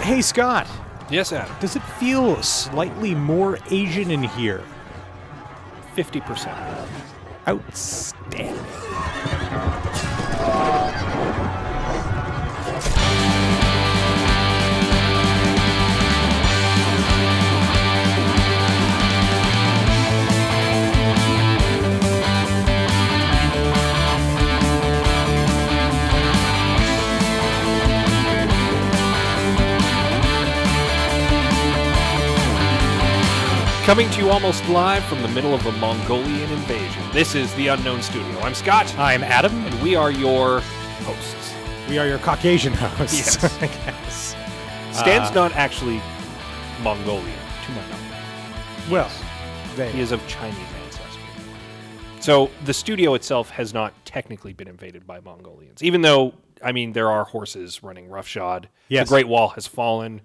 Hey, Scott. Yes, Adam? Does it feel slightly more Asian in here? 50%. Outstanding. Coming to you almost live from the middle of a Mongolian invasion, this is the Unknown Studio. I'm Scott. I'm Adam. And we are your hosts. We are your Caucasian hosts, yes. I guess. Stan's not actually Mongolian, to my knowledge. Well, he is of Chinese ancestry. So the studio itself has not technically been invaded by Mongolians, even though, I mean, there are horses running roughshod. Yes. The Great Wall has fallen.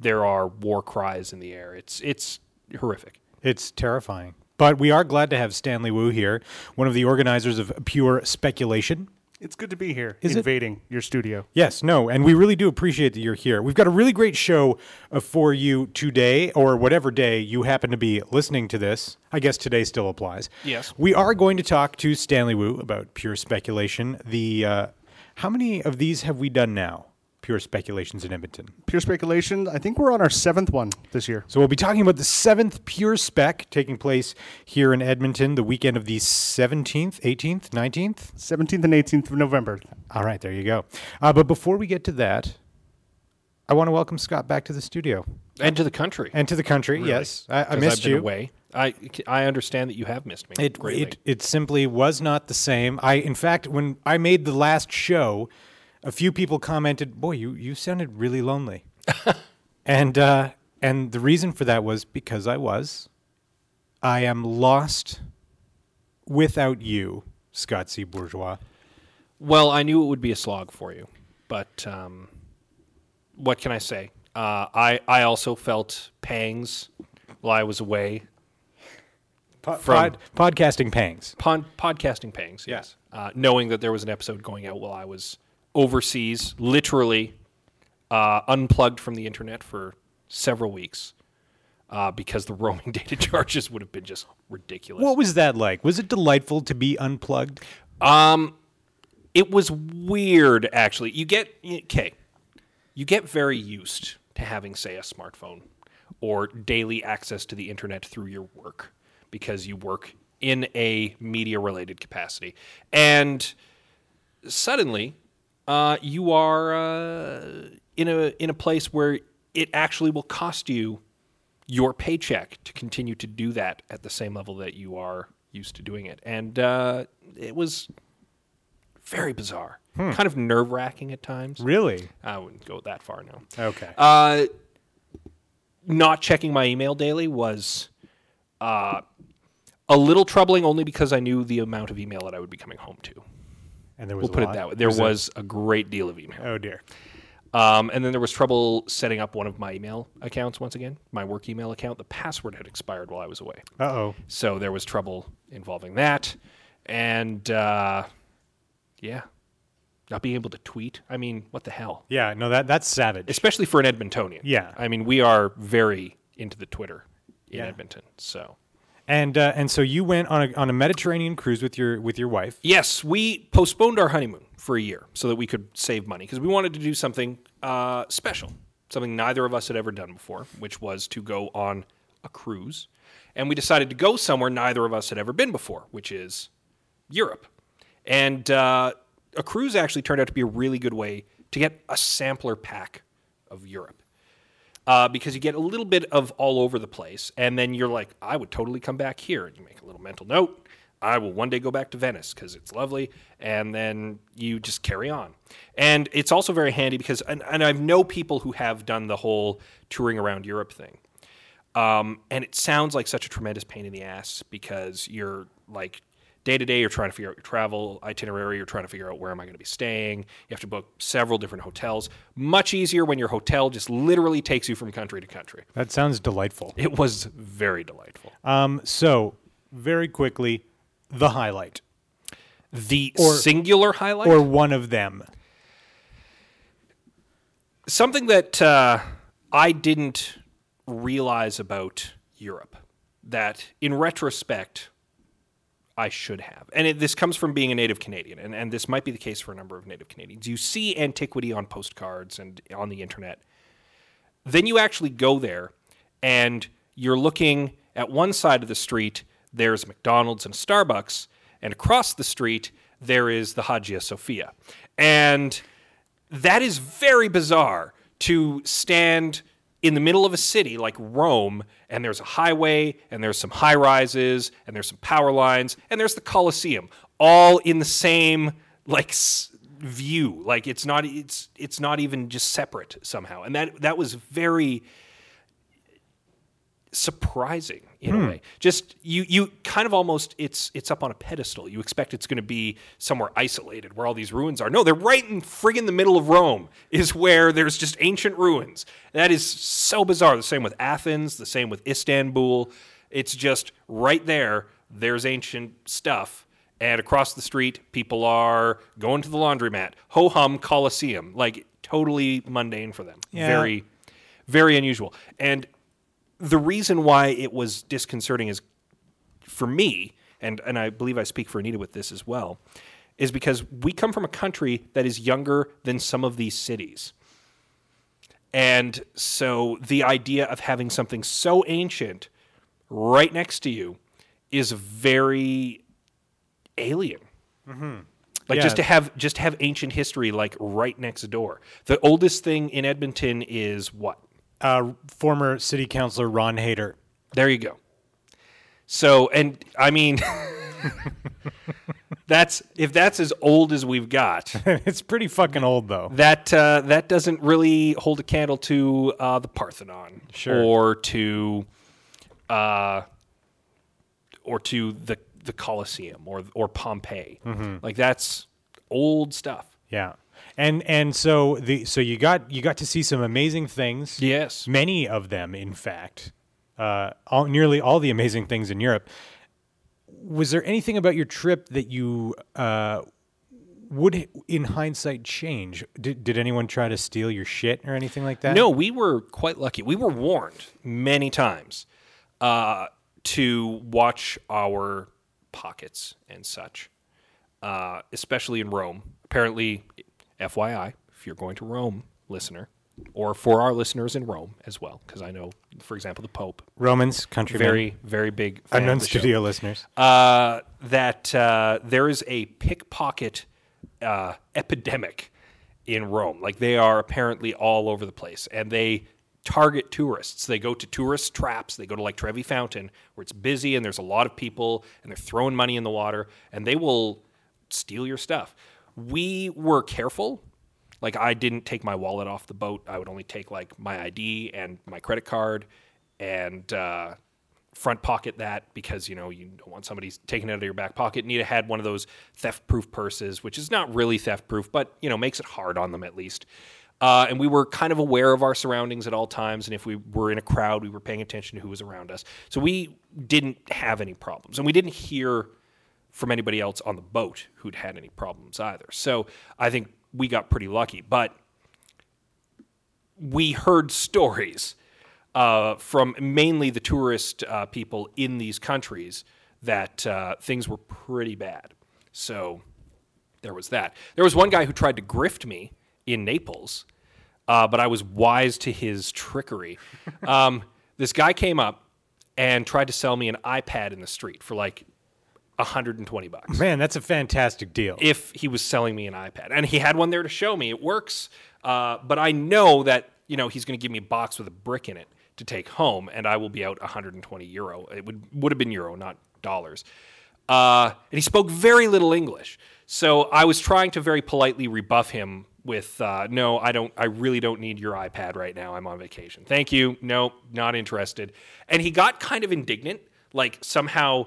There are war cries in the air. It's horrific. It's terrifying. But we are glad to have Stanley Wu here, one of the organizers of Pure Speculation. It's good to be here, invading your studio. Yes, no, and we really do appreciate that you're here. We've got a really great show for you today, or whatever day you happen to be listening to this. I guess today still applies. Yes. We are going to talk to Stanley Wu about Pure Speculation. How many of these have we done now? Pure Speculations in Edmonton. Pure Speculation, I think we're on our 7th one this year. So we'll be talking about the 7th Pure Spec taking place here in Edmonton the weekend of the 17th, 18th, 19th? 17th and 18th of November. All right, there you go. But before we get to that, I want to welcome Scott back to the studio. And to the country. And to the country, really? Yes. I missed you. I've been away. I understand that you have missed me. It simply was not the same. In fact, when I made the last show, a few people commented, boy, you sounded really lonely. and the reason for that was because I am lost without you, Scott C. Bourgeois. Well, I knew it would be a slog for you, but what can I say? I also felt pangs while I was away. Podcasting pangs. Podcasting pangs, yes. Yeah. Knowing that there was an episode going out while I was overseas, literally unplugged from the internet for several weeks because the roaming data charges would have been just ridiculous. What was that like? Was it delightful to be unplugged? It was weird, actually. You get very used to having, say, a smartphone or daily access to the internet through your work because you work in a media-related capacity. And suddenly you are in a place where it actually will cost you your paycheck to continue to do that at the same level that you are used to doing it. And it was very bizarre, kind of nerve-wracking at times. Really? I wouldn't go that far, no. Okay. Not checking my email daily was a little troubling only because I knew the amount of email that I would be coming home to. And there was a lot. It that way. There was a great deal of email. Oh, dear. And then there was trouble setting up one of my email accounts once again, my work email account. The password had expired while I was away. Uh-oh. So there was trouble involving that. And, not being able to tweet. I mean, what the hell? Yeah, no, that's savage. Especially for an Edmontonian. Yeah. I mean, we are very into the Twitter in Edmonton, so... And so you went on a Mediterranean cruise with your wife. Yes, we postponed our honeymoon for a year so that we could save money because we wanted to do something special, something neither of us had ever done before, which was to go on a cruise. And we decided to go somewhere neither of us had ever been before, which is Europe. And a cruise actually turned out to be a really good way to get a sampler pack of Europe. Because you get a little bit of all over the place, and then you're like, I would totally come back here. And you make a little mental note, I will one day go back to Venice because it's lovely, and then you just carry on. And it's also very handy because, and I know people who have done the whole touring around Europe thing, and it sounds like such a tremendous pain in the ass because you're like, day-to-day, you're trying to figure out your travel itinerary. You're trying to figure out where am I going to be staying. You have to book several different hotels. Much easier when your hotel just literally takes you from country to country. That sounds delightful. It was very delightful. So very quickly, the highlight. Singular highlight? Or one of them. Something that I didn't realize about Europe, that in retrospect I should have. And this comes from being a native Canadian, and this might be the case for a number of native Canadians. You see antiquity on postcards and on the internet. Then you actually go there, and you're looking at one side of the street, there's McDonald's and Starbucks, and across the street, there is the Hagia Sophia. And that is very bizarre to stand in the middle of a city like Rome, and there's a highway, and there's some high-rises, and there's some power lines, and there's the Colosseum, all in the same view. Like it's not even just separate somehow. And that was very surprising in a way. Just you kind of almost it's up on a pedestal. You expect it's going to be somewhere isolated where all these ruins are. No, they're right in friggin' the middle of Rome is where there's just ancient ruins. That is so bizarre. The same with Athens, the same with Istanbul. It's just right there's ancient stuff, and across the street people are going to the laundromat. Ho hum Colosseum. Like totally mundane for them. Yeah. Very, very unusual. And the reason why it was disconcerting is, for me, and I believe I speak for Anita with this as well, is because we come from a country that is younger than some of these cities. And so the idea of having something so ancient right next to you is very alien. Mm-hmm. Like, yeah. just to have ancient history, like, right next door. The oldest thing in Edmonton is what? Former city councilor Ron Hader. There you go. So, and I mean, if that's as old as we've got, it's pretty fucking old though. That doesn't really hold a candle to the Parthenon, sure, or to the Colosseum or Pompeii. Mm-hmm. Like that's old stuff. Yeah. And so you got to see some amazing things. Yes, many of them, in fact, nearly all the amazing things in Europe. Was there anything about your trip that you would, in hindsight, change? Did anyone try to steal your shit or anything like that? No, we were quite lucky. We were warned many times to watch our pockets and such, especially in Rome. Apparently. FYI, if you're going to Rome, listener, or for our listeners in Rome as well, because I know, for example, the Pope. Romans, countrymen. Very, very big fan Unknown Studio listeners. That there is a pickpocket epidemic in Rome. Like, they are apparently all over the place, and they target tourists. They go to tourist traps. They go to, like, Trevi Fountain, where it's busy, and there's a lot of people, and they're throwing money in the water, and they will steal your stuff. We were careful. Like, I didn't take my wallet off the boat. I would only take, like, my ID and my credit card and front pocket that because, you know, you don't want somebody taking it out of your back pocket. Nita had one of those theft-proof purses, which is not really theft-proof, but, you know, makes it hard on them at least. And we were kind of aware of our surroundings at all times, and if we were in a crowd, we were paying attention to who was around us. So we didn't have any problems, and we didn't hear from anybody else on the boat who'd had any problems either. So I think we got pretty lucky. But we heard stories from mainly the tourist people in these countries that things were pretty bad. So there was that. There was one guy who tried to grift me in Naples, but I was wise to his trickery. This guy came up and tried to sell me an iPad in the street for like $120. Man, that's a fantastic deal. If he was selling me an iPad. And he had one there to show me. It works. But I know that, you know, he's going to give me a box with a brick in it to take home, and I will be out €120. It would have been euro, not dollars. And he spoke very little English. So I was trying to very politely rebuff him with, no, I really don't need your iPad right now. I'm on vacation. Thank you. No, not interested. And he got kind of indignant, like somehow...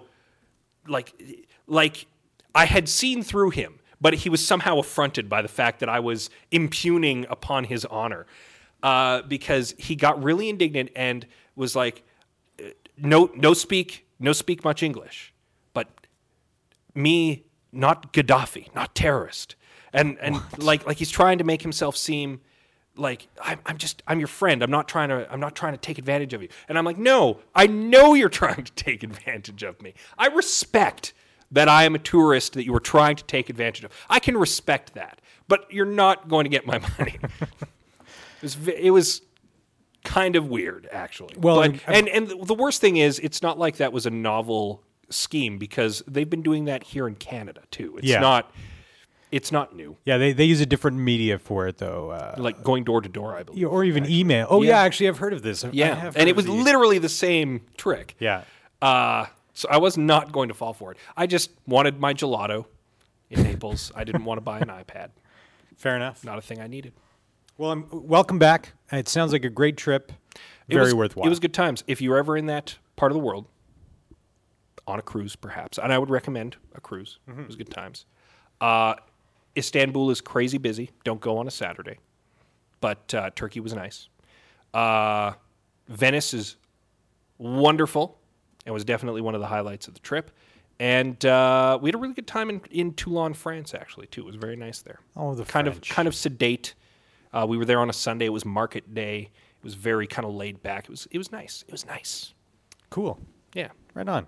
Like I had seen through him, but he was somehow affronted by the fact that I was impugning upon his honor because he got really indignant and was like, no speak no speak much English, but me, not Gaddafi, not terrorist. And like he's trying to make himself seem like I'm your friend. I'm not trying to take advantage of you. And I'm like, no, I know you're trying to take advantage of me. I respect that I am a tourist that you were trying to take advantage of. I can respect that, but you're not going to get my money. It was kind of weird, actually. Well, but, and the worst thing is, it's not like that was a novel scheme, because they've been doing that here in Canada too. It's not new. Yeah, they use a different media for it, though. Like going door to door, I believe. Or even email. Oh, yeah, actually, I've heard of this. Yeah, and it was literally the same trick. Yeah. So I was not going to fall for it. I just wanted my gelato in Naples. I didn't want to buy an iPad. Fair enough. Not a thing I needed. Well, welcome back. It sounds like a great trip. Very worthwhile. It was good times. If you're ever in that part of the world, on a cruise, perhaps. And I would recommend a cruise. Mm-hmm. It was good times. Istanbul is crazy busy. Don't go on a Saturday. But Turkey was nice. Venice is wonderful. It was definitely one of the highlights of the trip. And we had a really good time in Toulon, France, actually, too. It was very nice there. Oh, the French. Kind of sedate. We were there on a Sunday. It was market day. It was very kind of laid back. It was nice. It was nice. Cool. Yeah. Right on.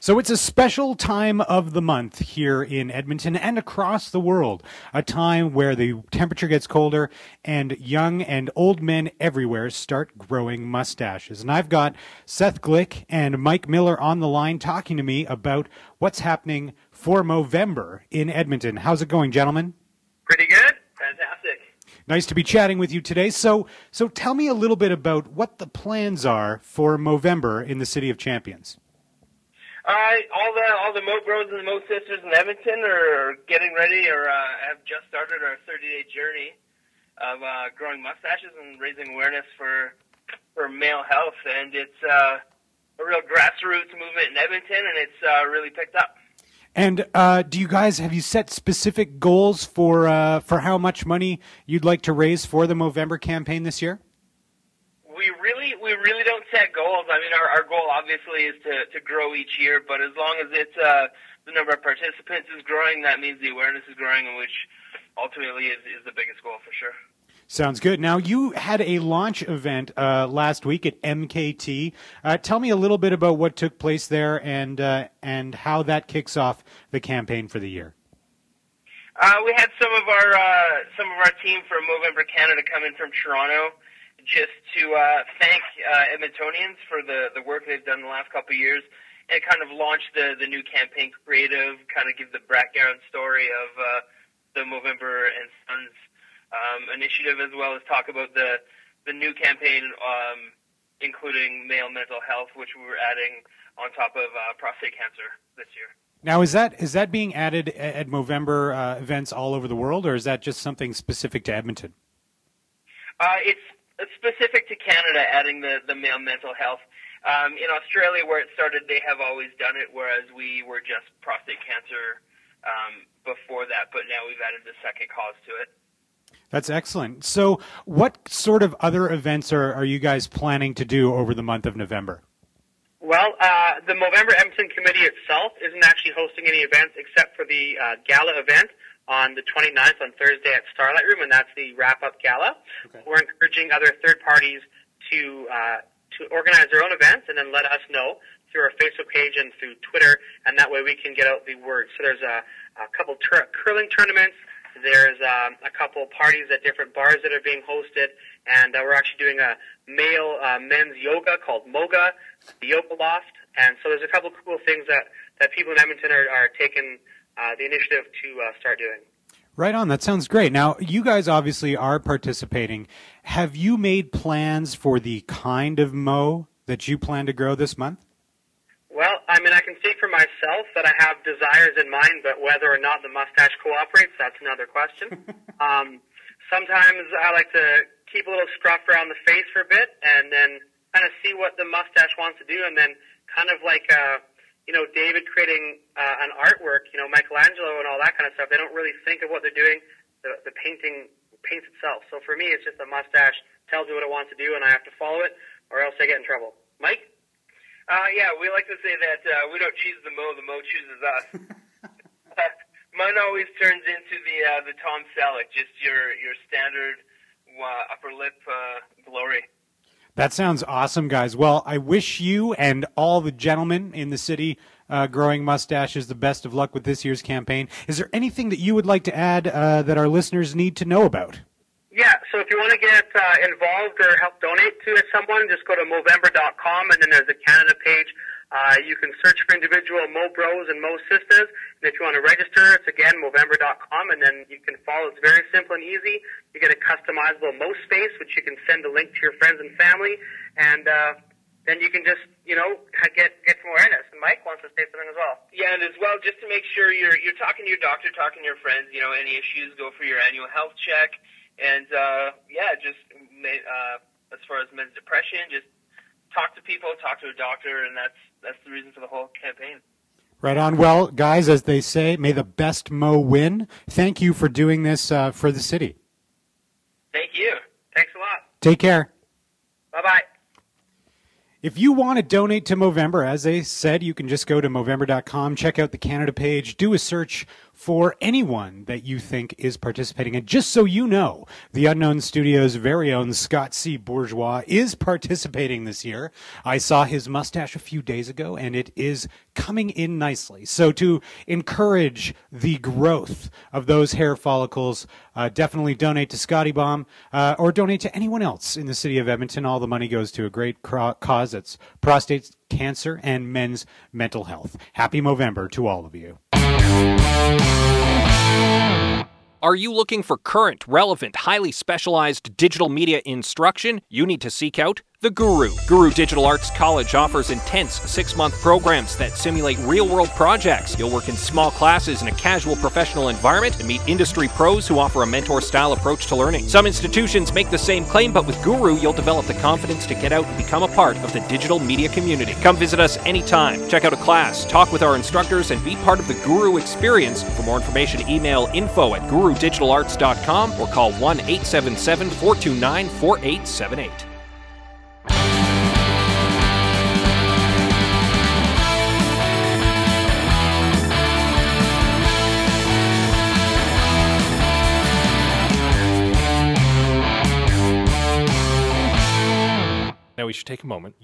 So it's a special time of the month here in Edmonton and across the world, a time where the temperature gets colder and young and old men everywhere start growing mustaches. And I've got Seth Glick and Mike Miller on the line talking to me about what's happening for Movember in Edmonton. How's it going, gentlemen? Pretty good. Fantastic. Nice to be chatting with you today. So tell me a little bit about what the plans are for Movember in the City of Champions. All the Mo Bros and the Mo Sisters in Edmonton are getting ready or have just started our 30-day journey of growing mustaches and raising awareness for male health. And it's a real grassroots movement in Edmonton, and it's really picked up. And do you guys, have you set specific goals for how much money you'd like to raise for the Movember campaign this year? We really don't set goals. I mean, our goal obviously is to grow each year, but as long as it's the number of participants is growing, that means the awareness is growing, which ultimately is the biggest goal for sure. Sounds good. Now, you had a launch event last week at MKT. Tell me a little bit about what took place there and how that kicks off the campaign for the year. We had some of our team from Movember Canada come in from Toronto, just to thank Edmontonians for the work they've done the last couple of years, and kind of launch the new campaign creative, kind of give the background story of the Movember and Sons initiative, as well as talk about the new campaign, including male mental health, which we were adding on top of prostate cancer this year. Now, is that being added at Movember events all over the world, or is that just something specific to Edmonton? It's specific to Canada, adding the male mental health. In Australia, where it started, they have always done it, whereas we were just prostate cancer before that, but now we've added the second cause to it. That's excellent. So what sort of other events are you guys planning to do over the month of November? Well, the Movember Edmonton Committee itself isn't actually hosting any events except for the gala event on the 29th, on Thursday at Starlight Room, and that's the wrap-up gala. Okay. We're encouraging other third parties to organize their own events and then let us know through our Facebook page and through Twitter, and that way we can get out the word. So there's a couple curling tournaments. There's a couple parties at different bars that are being hosted, and we're actually doing a male men's yoga called Moga, the Yoga Loft, and so there's a couple cool things that people in Edmonton are taking the initiative to start doing. Right on. That sounds great. Now, you guys obviously are participating. Have you made plans for the kind of Mo that you plan to grow this month? Well, I mean, I can speak for myself that I have desires in mind, but whether or not the mustache cooperates, that's another question. Sometimes I like to keep a little scruff around the face for a bit and then kind of see what the mustache wants to do and then kind of like, you know, David creating an artwork, you know, Michelangelo and all that kind of stuff. They don't really think of what they're doing. The painting paints itself. So for me, it's just a mustache tells me what it wants to do, and I have to follow it, or else I get in trouble. Mike? Yeah, we like to say that we don't choose the Mo chooses us. Mine always turns into the Tom Selleck, just your standard upper lip glory. That sounds awesome, guys. Well, I wish you and all the gentlemen in the city growing mustaches the best of luck with this year's campaign. Is there anything that you would like to add that our listeners need to know about? Yeah, so if you want to get involved or help donate to someone, just go to Movember.com, and then there's a Canada page. You can search for individual Mo Bros and Mo Sisters, and if you want to register, it's again Movember.com, and then you can follow. It's very simple and easy. You get a customizable Mo space, which you can send a link to your friends and family, and then you can just, you know, get some awareness. And Mike wants to say something as well. Yeah, and as well, just to make sure you're talking to your doctor, talking to your friends. You know, any issues, go for your annual health check, and yeah, just as far as men's depression, just. Talk to people, talk to a doctor, and that's the reason for the whole campaign. Right on. Well, guys, as they say, may the best Mo win. Thank you for doing this for the city. Thank you. Thanks a lot. Take care. Bye-bye. If you want to donate to Movember, as they said, you can just go to Movember.com, check out the Canada page, do a search for anyone that you think is participating. And just so you know, the Unknown Studio's very own Scott C. Bourgeois is participating this year. I saw his mustache a few days ago, and it is coming in nicely. So to encourage the growth of those hair follicles, definitely donate to Scotty Bomb or donate to anyone else in the city of Edmonton. All the money goes to a great cause. That's prostate cancer and men's mental health. Happy Movember to all of you. Are you looking for current, relevant, highly specialized digital media instruction? You need to seek out The Guru. Guru Digital Arts College offers intense 6-month programs that simulate real-world projects. You'll work in small classes in a casual professional environment and meet industry pros who offer a mentor-style approach to learning. Some institutions make the same claim, but with Guru, you'll develop the confidence to get out and become a part of the digital media community. Come visit us anytime. Check out a class, talk with our instructors, and be part of the Guru experience. For more information, email info@gurudigitalarts.com or call 1-877-429-4878. Now we should take a moment,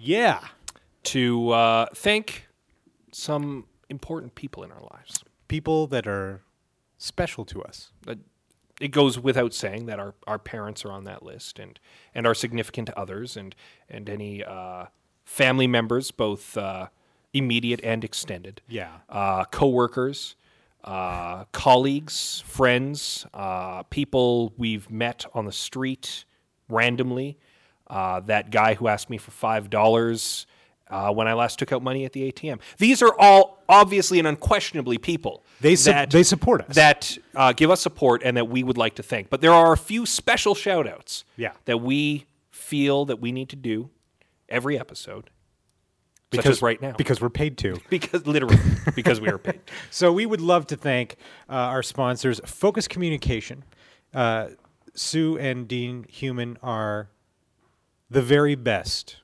to thank some important people in our lives. People that are special to us. It goes without saying that our parents are on that list, and our significant others, and any family members, both immediate and extended. Yeah. Co-workers, colleagues, friends, people we've met on the street randomly. That guy who asked me for $5 when I last took out money at the ATM. These are all obviously and unquestionably people. They support us. That give us support and that we would like to thank. But there are a few special shout-outs that we feel that we need to do every episode. Such as right now. Because we're paid to. Because we are paid. So we would love to thank our sponsors, Focus Communication. Sue and Dean Human are... the very best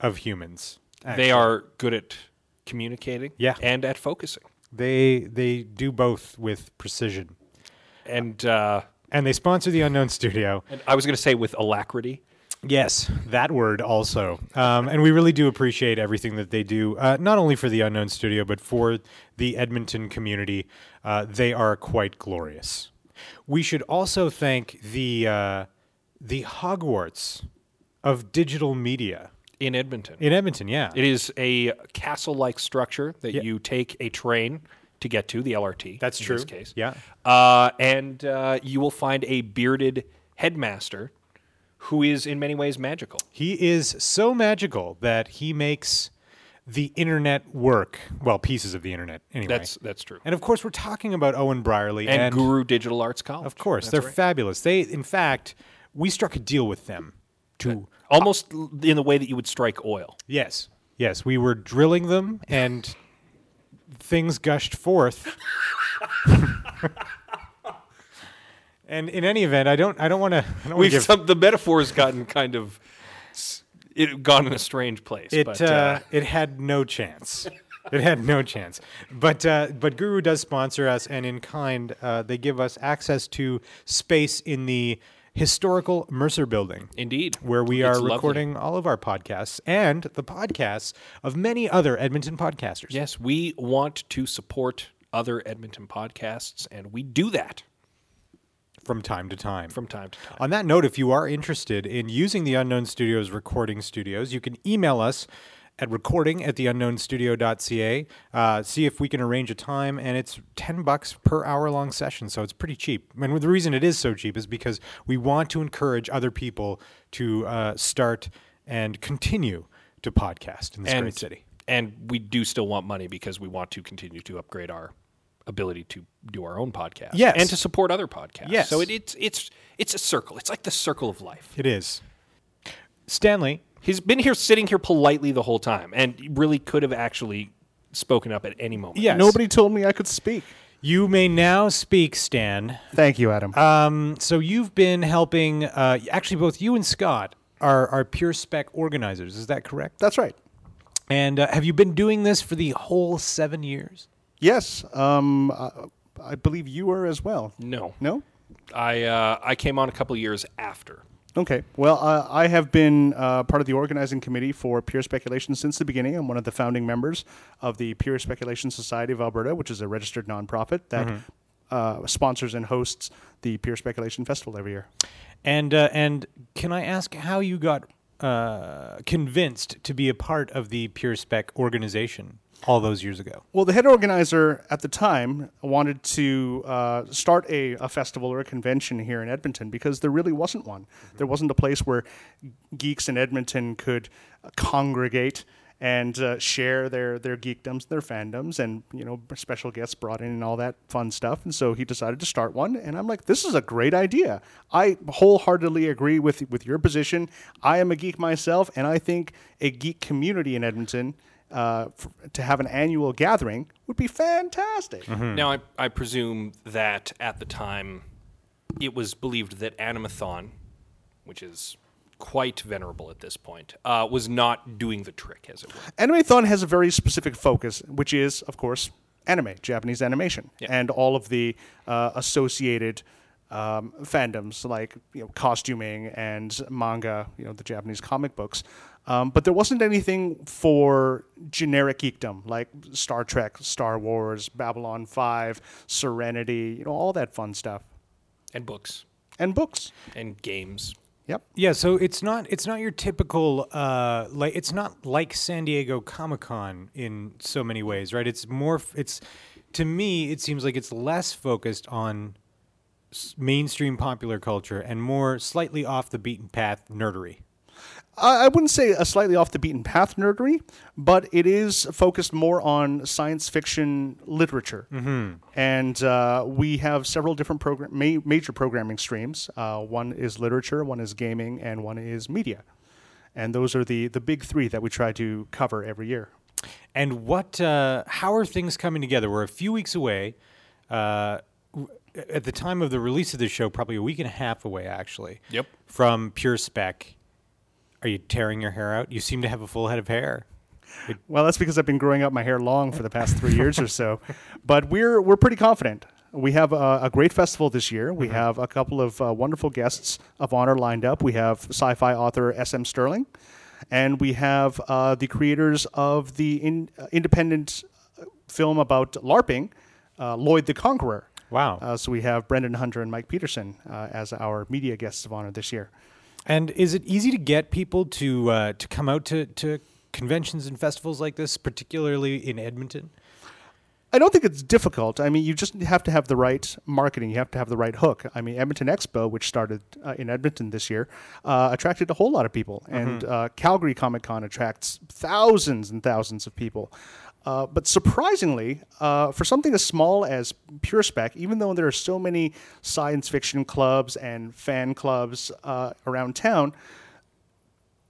of humans. Actually. They are good at communicating and at focusing. They do both with precision. And they sponsor the Unknown Studio. And I was going to say with alacrity. Yes, that word also. And we really do appreciate everything that they do, not only for the Unknown Studio, but for the Edmonton community. They are quite glorious. We should also thank the Hogwarts of digital media. In Edmonton. In Edmonton, yeah. It is a castle-like structure that you take a train to get to, the LRT. That's true. In this case. Yeah. And you will find a bearded headmaster who is in many ways magical. He is so magical that he makes the internet work. Well, pieces of the internet, anyway. That's true. And, of course, we're talking about Owen Brierley. And Guru Digital Arts College. Of course. They're fabulous. In fact, we struck a deal with them. Almost in the way that you would strike oil. Yes. Yes, we were drilling them and things gushed forth. And in any event, I don't want to. The metaphor's gotten kind of gone in a strange place. It had no chance. It had no chance. But Guru does sponsor us, and in kind, they give us access to space in the historical Mercer Building. Indeed. Where we are recording all of our podcasts and the podcasts of many other Edmonton podcasters. Yes, we want to support other Edmonton podcasts, and we do that. From time to time. On that note, if you are interested in using the Unknown Studio's recording studios, you can email us at recording@theunknownstudio.ca. See if we can arrange a time, and it's $10 per hour-long session, so it's pretty cheap. And the reason it is so cheap is because we want to encourage other people to start and continue to podcast in this great city. And we do still want money because we want to continue to upgrade our ability to do our own podcast. Yes. And to support other podcasts. Yes. So it's a circle. It's like the circle of life. It is. Stanley. He's been here sitting here politely the whole time and really could have actually spoken up at any moment. Yeah. Nobody told me I could speak. You may now speak, Stan. Thank you, Adam. So you've been helping, actually both you and Scott are Pure Spec organizers. Is that correct? That's right. And have you been doing this for the whole 7 years? Yes, I believe you were as well. No. I came on a couple years after. Okay. Well, I have been part of the organizing committee for Pure Speculation since the beginning. I'm one of the founding members of the Pure Speculation Society of Alberta, which is a registered nonprofit that sponsors and hosts the Pure Speculation Festival every year. And can I ask how you got convinced to be a part of the Pure Spec organization? All those years ago. Well, the head organizer at the time wanted to start a festival or a convention here in Edmonton because there really wasn't one. Mm-hmm. There wasn't a place where geeks in Edmonton could congregate and share their geekdoms, their fandoms, and special guests brought in and all that fun stuff. And so he decided to start one. And I'm like, this is a great idea. I wholeheartedly agree with your position. I am a geek myself, and I think a geek community in Edmonton to have an annual gathering would be fantastic. Mm-hmm. Now, I presume that at the time it was believed that Animathon, which is quite venerable at this point, was not doing the trick, as it were. Animathon has a very specific focus, which is, of course, anime, Japanese animation, and all of the associated fandoms like costuming and manga, the Japanese comic books. But there wasn't anything for generic geekdom like Star Trek, Star Wars, Babylon 5, Serenity, all that fun stuff. And books. And books. And games. Yep. Yeah, so it's not your typical, it's not like San Diego Comic-Con in so many ways, right? It's more, to me, it seems like it's less focused on mainstream popular culture and more slightly off the beaten path nerdery. I wouldn't say a slightly off-the-beaten-path nerdery, but it is focused more on science fiction literature. Mm-hmm. And we have several different major programming streams. One is literature, one is gaming, and one is media. And those are the big three that we try to cover every year. And how are things coming together? We're a few weeks away. At the time of the release of this show, probably a week and a half away, actually, from Pure Spec. Are you tearing your hair out? You seem to have a full head of hair. Well, that's because I've been growing up my hair long for the past 3 years or so. But we're pretty confident. We have a great festival this year. We have a couple of wonderful guests of honor lined up. We have sci-fi author S.M. Sterling. And we have the creators of the independent film about LARPing, Lloyd the Conqueror. Wow. So we have Brendan Hunter and Mike Peterson as our media guests of honor this year. And is it easy to get people to come out to conventions and festivals like this, particularly in Edmonton? I don't think it's difficult. I mean, you just have to have the right marketing. You have to have the right hook. I mean, Edmonton Expo, which started in Edmonton this year, attracted a whole lot of people. Mm-hmm. And Calgary Comic-Con attracts thousands and thousands of people. But surprisingly, for something as small as Pure Spec, even though there are so many science fiction clubs and fan clubs around town,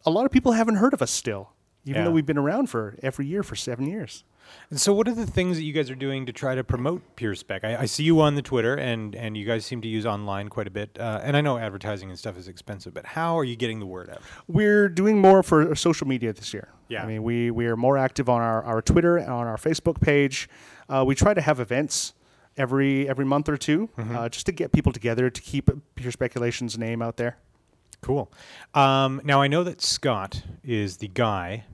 a lot of people haven't heard of us still. even though we've been around for every year for 7 years. And so what are the things that you guys are doing to try to promote Pure Spec? I see you on the Twitter, and you guys seem to use online quite a bit. And I know advertising and stuff is expensive, but how are you getting the word out? We're doing more for social media this year. Yeah. I mean, we are more active on our Twitter and on our Facebook page. We try to have events every month or two just to get people together to keep Pure Speculation's name out there. Cool. Now, I know that Scott is the guy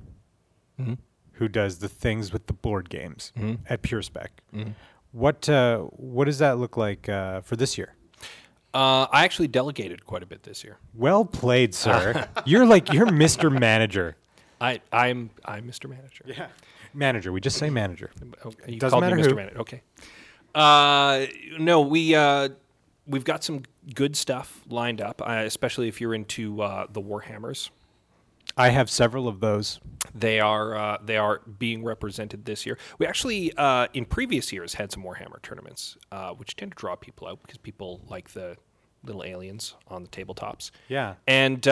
who does the things with the board games at Pure Spec. What does that look like for this year? I actually delegated quite a bit this year. Well played, sir. You're Mr. Manager. I'm Mr. Manager. Yeah, manager. We just say manager. Okay. Doesn't matter who. Mr. Manager. Okay. No, we've got some good stuff lined up, especially if you're into the Warhammers. I have several of those. They are being represented this year. We actually, in previous years, had some Warhammer tournaments, which tend to draw people out because people like the little aliens on the tabletops. Yeah. And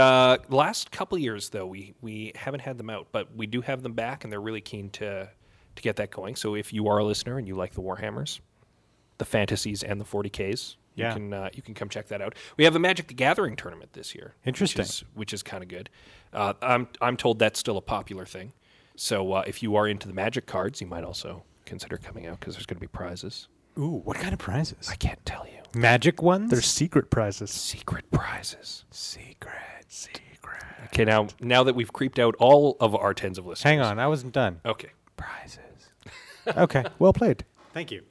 last couple years, though, we haven't had them out, but we do have them back, and they're really keen to get that going. So if you are a listener and you like the Warhammers, the fantasies, and the 40Ks, you can come check that out. We have a Magic the Gathering tournament this year. Interesting. Which is kind of good. I'm told that's still a popular thing. So if you are into the Magic cards, you might also consider coming out because there's going to be prizes. Ooh, what kind of prizes? I can't tell you. Magic ones? There's secret prizes. Secret prizes. Secret. Okay, now that we've creeped out all of our tens of listeners. Hang on, I wasn't done. Okay. Prizes. Okay, well played. Thank you.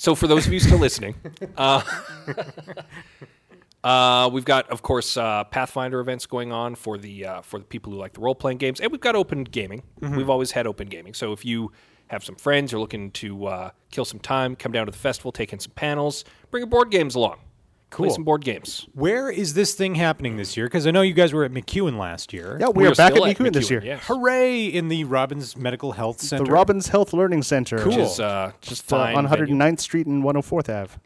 So for those of you still listening, we've got, of course, Pathfinder events going on for the people who like the role-playing games, and we've got open gaming. Mm-hmm. We've always had open gaming. So if you have some friends you're looking to kill some time, come down to the festival, take in some panels, bring your board games along. Cool. Play some board games. Where is this thing happening this year? Because I know you guys were at MacEwan last year. Yeah, we are back at MacEwan this year. Yes. Hooray! In the Robbins Medical Health Center. The Robbins Health Learning Center. Cool. Which is, just on 109th Street and 104th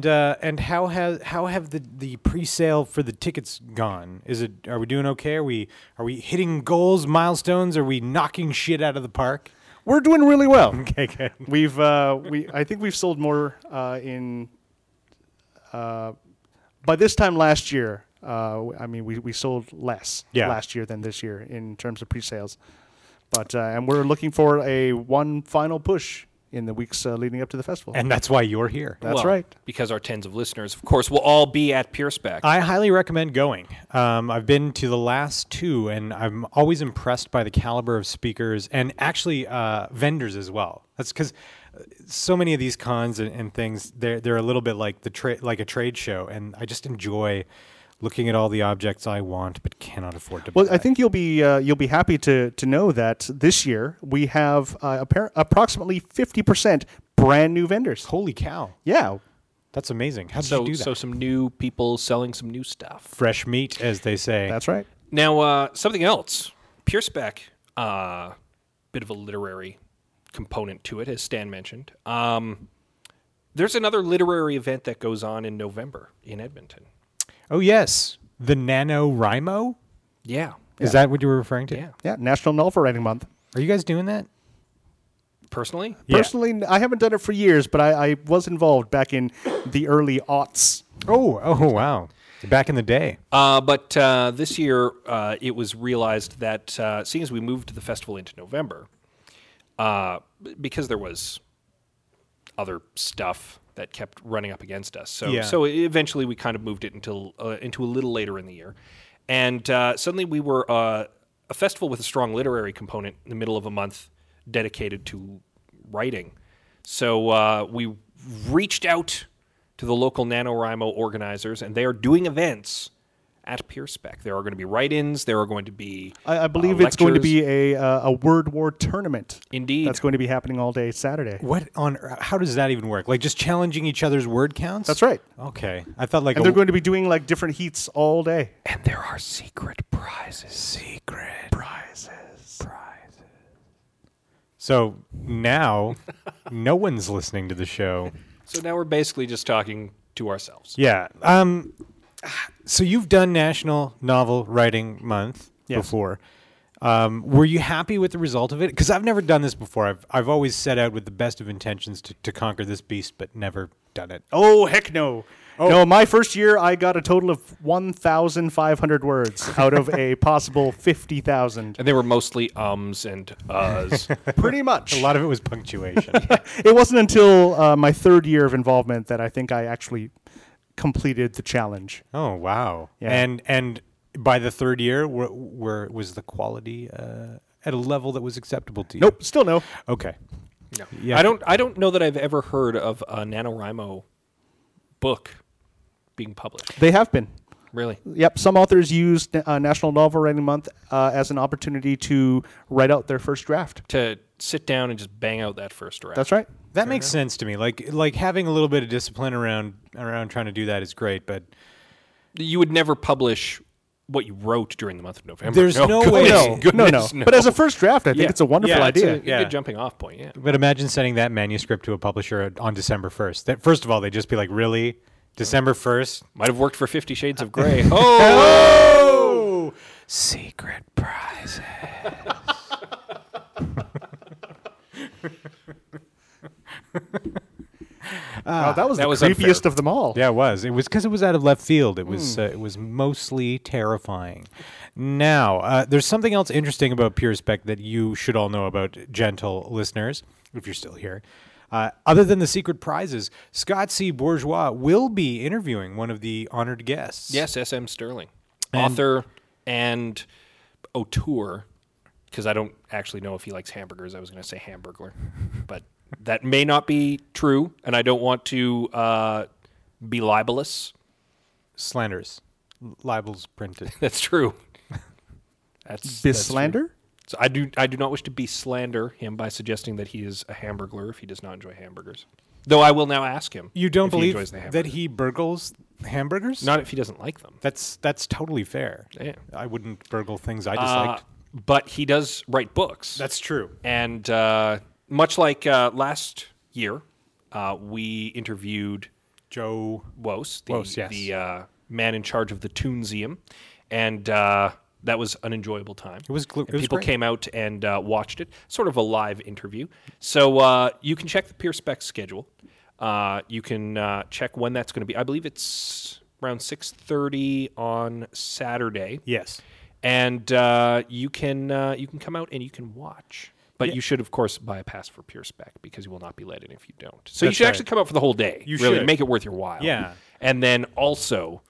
Ave. And how have the pre-sale for the tickets gone? Are we doing okay? Are we hitting goals, milestones? Are we knocking shit out of the park? We're doing really well. Okay, good. We've I think we've sold more in. By this time last year, I mean, we sold less last year than this year in terms of pre-sales. But and we're looking for one final push in the weeks leading up to the festival. And that's why you're here. That's right. Because our tens of listeners, of course, will all be at Pure Spec. I highly recommend going. I've been to the last two, and I'm always impressed by the caliber of speakers and actually vendors as well. That's because so many of these cons and things, they're a little bit like a trade show, and I just enjoy looking at all the objects I want but cannot afford to buy. Well, I think you'll be happy to know that this year we have approximately 50% brand new vendors. Holy cow! Yeah, that's amazing. How did you do that? So some new people selling some new stuff, fresh meat, as they say. That's right. Now something else, Pure Spec, bit of a literary component to it, as Stan mentioned. There's another literary event that goes on in November in Edmonton. Oh, yes. The NaNoWriMo? Yeah. Is that what you were referring to? Yeah. Yeah, National Novel Writing Month. Are you guys doing that? Personally? Yeah. Personally, I haven't done it for years, but I was involved back in the early aughts. Oh, wow. Back in the day. But this year, it was realized that, seeing as we moved the festival into November, because there was other stuff that kept running up against us. So eventually we kind of moved it into a little later in the year. And suddenly we were a festival with a strong literary component in the middle of a month dedicated to writing. So we reached out to the local NaNoWriMo organizers, and they are doing events at Pure Spec. There are going to be write-ins. There are going to be I believe it's lectures. Going to be a Word War tournament. Indeed. That's going to be happening all day Saturday. What on earth? How does that even work? Like just challenging each other's word counts? That's right. Okay. I thought like... And they're going to be doing like different heats all day. And there are secret prizes. Secret prizes. So now no one's listening to the show. So now we're basically just talking to ourselves. Yeah. So you've done National Novel Writing Month before. Were you happy with the result of it? Because I've never done this before. I've always set out with the best of intentions to conquer this beast, but never done it. Oh, heck no. Oh. No, my first year, I got a total of 1,500 words out of a possible 50,000. And they were mostly ums and uhs. Pretty much. A lot of it was punctuation. Yeah. It wasn't until my third year of involvement that I think I actually completed the challenge. Oh, wow. Yeah. And by the third year, was the quality at a level that was acceptable to you? Nope, still no. Okay. No. Yeah. I don't know that I've ever heard of a NaNoWriMo book being published. They have been. Really? Yep. Some authors used National Novel Writing Month as an opportunity to write out their first draft. To sit down and just bang out that first draft. That's right. That Fair makes enough. Sense to me. Like having a little bit of discipline around trying to do that is great, but you would never publish what you wrote during the month of November. There's no way. But as a first draft, I think it's a wonderful idea. It's a good jumping off point, yeah. But imagine sending that manuscript to a publisher on December 1st. That, first of all, they'd just be like, really? December 1st? Might have worked for 50 Shades of Grey. Oh! Secret prizes. That was the creepiest of them all. Yeah, it was. It was because it was out of left field. It was mostly terrifying. Now, there's something else interesting about Pure Spec that you should all know about, gentle listeners, if you're still here. Other than the secret prizes, Scott C. Bourgeois will be interviewing one of the honored guests. Yes, S.M. Sterling, author and auteur, because I don't actually know if he likes hamburgers. I was going to say hamburger, but... That may not be true, and I don't want to be libelous. Slanders. Libels printed. That's true. That's slander? True. So I do not wish to slander him by suggesting that he is a hamburglar if he does not enjoy hamburgers. Though I will now ask him. You don't believe that he burgles hamburgers? Not if he doesn't like them. That's totally fair. Yeah. I wouldn't burgle things I disliked. But he does write books. That's true. And... much like last year, we interviewed Joe Wose, the man in charge of the Toonseum, and that was an enjoyable time. It was People came out and watched it, sort of a live interview. So you can check the Pure Spec schedule. You can check when that's going to be. I believe it's around 6:30 on Saturday. Yes, and you can come out and you can watch. But you should, of course, buy a pass for Pure Spec because you will not be let in if you don't. So you should actually come out for the whole day. You really should. Make it worth your while. Yeah. And then also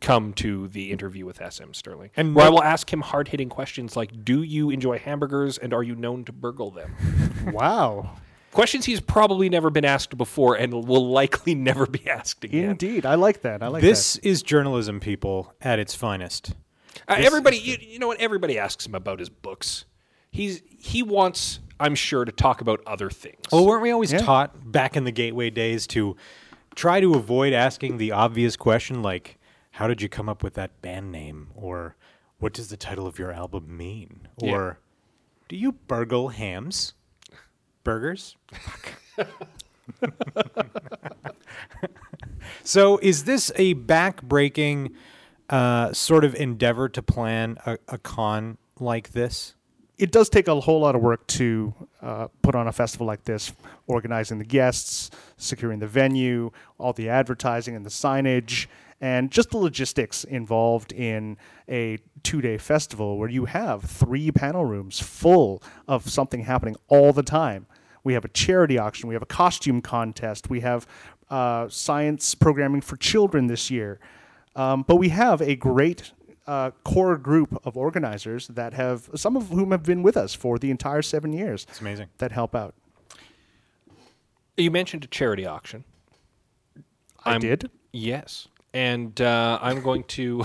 come to the interview with S.M. Sterling, and where I will ask him hard-hitting questions like, do you enjoy hamburgers and are you known to burgle them? Wow. Questions he's probably never been asked before and will likely never be asked again. Indeed. I like that. This is journalism, people, at its finest. Everybody, you know what? Everybody asks him about his books. He wants, I'm sure, to talk about other things. Well, weren't we always taught back in the Gateway days to try to avoid asking the obvious question like, how did you come up with that band name? Or what does the title of your album mean? Or do you burgle hams? Burgers? Fuck. So is this a back-breaking sort of endeavor to plan a con like this? It does take a whole lot of work to put on a festival like this, organizing the guests, securing the venue, all the advertising and the signage, and just the logistics involved in a two-day festival where you have three panel rooms full of something happening all the time. We have a charity auction. We have a costume contest. We have science programming for children this year. But we have a great... core group of organizers that have, some of whom have been with us for the entire 7 years. It's amazing. That help out. You mentioned a charity auction. I did? Yes. And I'm going to...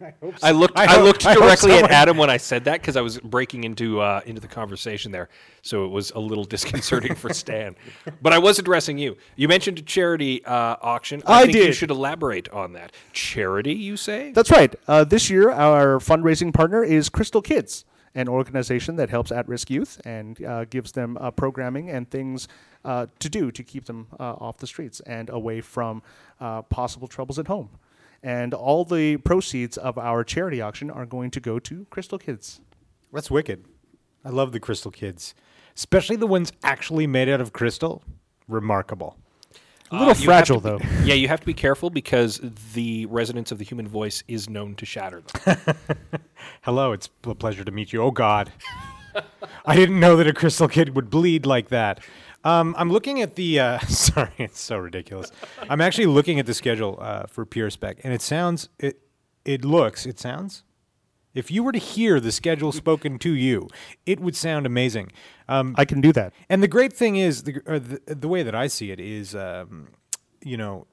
I hope so. I looked directly at Adam when I said that because I was breaking into the conversation there. So it was a little disconcerting for Stan. But I was addressing you. You mentioned a charity auction. I think you should elaborate on that. Charity, you say? That's right. This year, our fundraising partner is Crystal Kids, an organization that helps at-risk youth and gives them programming and things to do to keep them off the streets and away from possible troubles at home. And all the proceeds of our charity auction are going to go to Crystal Kids. That's wicked. I love the Crystal Kids, especially the ones actually made out of crystal. Remarkable. A little fragile, though. Yeah, you have to be careful because the resonance of the human voice is known to shatter them. Hello, it's a pleasure to meet you. Oh, God. I didn't know that a crystal kid would bleed like that. I'm looking at the... sorry, it's so ridiculous. I'm actually looking at the schedule for Pure Spec, and it sounds... It sounds... If you were to hear the schedule spoken to you, it would sound amazing. I can do that. And the great thing is, the way that I see it is, you know,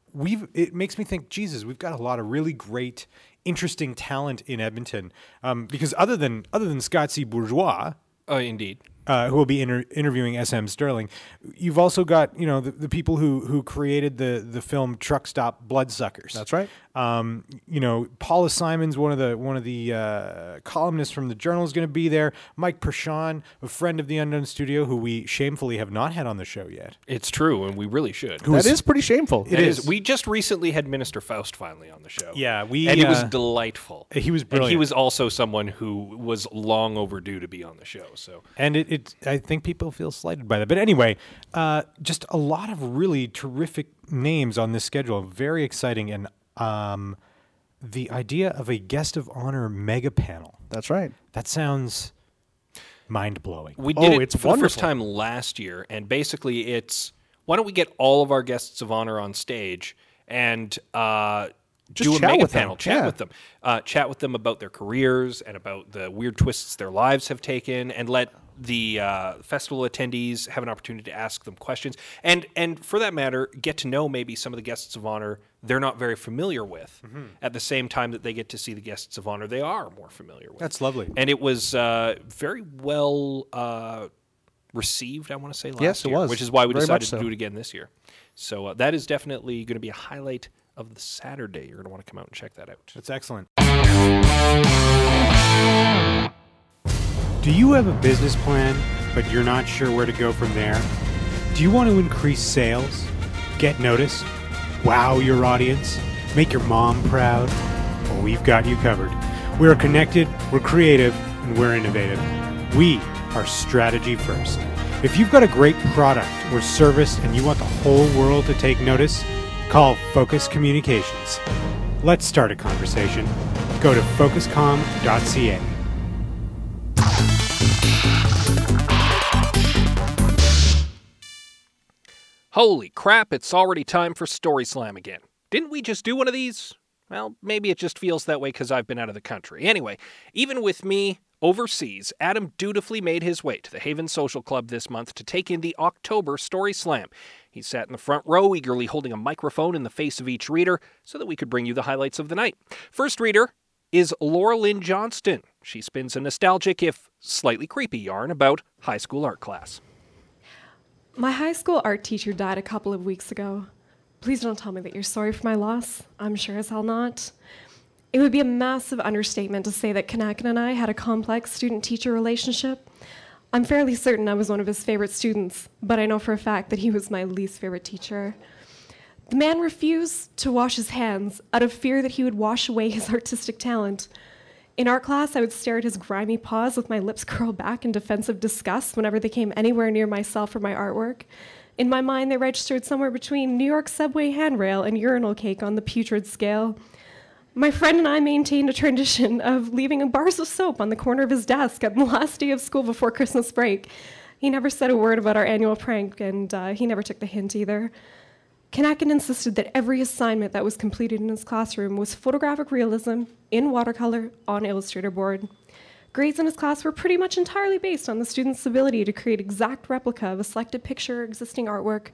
it makes me think, Jesus, we've got a lot of really great, interesting talent in Edmonton. Because other than Scott C. Bourgeois, indeed, who will be interviewing S.M. Sterling, you've also got, you know, the people who created the film Truck Stop Bloodsuckers. That's right. You know, Paula Simons, one of the columnists from the Journal, is going to be there. Mike Pershawn, a friend of the Unknown Studio, who we shamefully have not had on the show yet. It's true, and we really should. That is pretty shameful. It is. We just recently had Minister Faust finally on the show. Yeah, and he was delightful. He was brilliant. And he was also someone who was long overdue to be on the show. So I think people feel slighted by that. But anyway, just a lot of really terrific names on this schedule. Very exciting. And the idea of a guest of honor mega panel. That's right. That sounds mind-blowing. We did it for the first time last year. And basically it's, why don't we get all of our guests of honor on stage and do a mega panel, chat with them. Chat with them about their careers and about the weird twists their lives have taken, and let the festival attendees have an opportunity to ask them questions. And for that matter, get to know maybe some of the guests of honor they're not very familiar with, mm-hmm. at the same time that they get to see the guests of honor they are more familiar with. That's lovely. And it was very well received, I want to say, last year. Yes, it was. Which is why we decided to do it again this year. So that is definitely going to be a highlight of the Saturday. You're going to want to come out and check that out. That's excellent. Do you have a business plan, but you're not sure where to go from there? Do you want to increase sales, get noticed, wow your audience, make your mom proud? Well, we've got you covered. We're connected, we're creative, and we're innovative. We are strategy first. If you've got a great product or service and you want the whole world to take notice, call Focus Communications. Let's start a conversation. Go to focuscom.ca. Holy crap, it's already time for Story Slam again. Didn't we just do one of these? Well, maybe it just feels that way because I've been out of the country. Anyway, even with me overseas, Adam dutifully made his way to the Haven Social Club this month to take in the October Story Slam. He sat in the front row, eagerly holding a microphone in the face of each reader so that we could bring you the highlights of the night. First reader is Laura Lynn Johnston. She spins a nostalgic, if slightly creepy, yarn about high school art class. My high school art teacher died a couple of weeks ago. Please don't tell me that you're sorry for my loss. I'm sure as hell not. It would be a massive understatement to say that Kanaken and I had a complex student-teacher relationship. I'm fairly certain I was one of his favorite students, but I know for a fact that he was my least favorite teacher. The man refused to wash his hands out of fear that he would wash away his artistic talent. In art class, I would stare at his grimy paws with my lips curled back in defensive disgust whenever they came anywhere near myself or my artwork. In my mind, they registered somewhere between New York subway handrail and urinal cake on the putrid scale. My friend and I maintained a tradition of leaving bars of soap on the corner of his desk at the last day of school before Christmas break. He never said a word about our annual prank, and he never took the hint either. Kanaken insisted that every assignment that was completed in his classroom was photographic realism in watercolor on Illustrator board. Grades in his class were pretty much entirely based on the student's ability to create exact replica of a selected picture or existing artwork.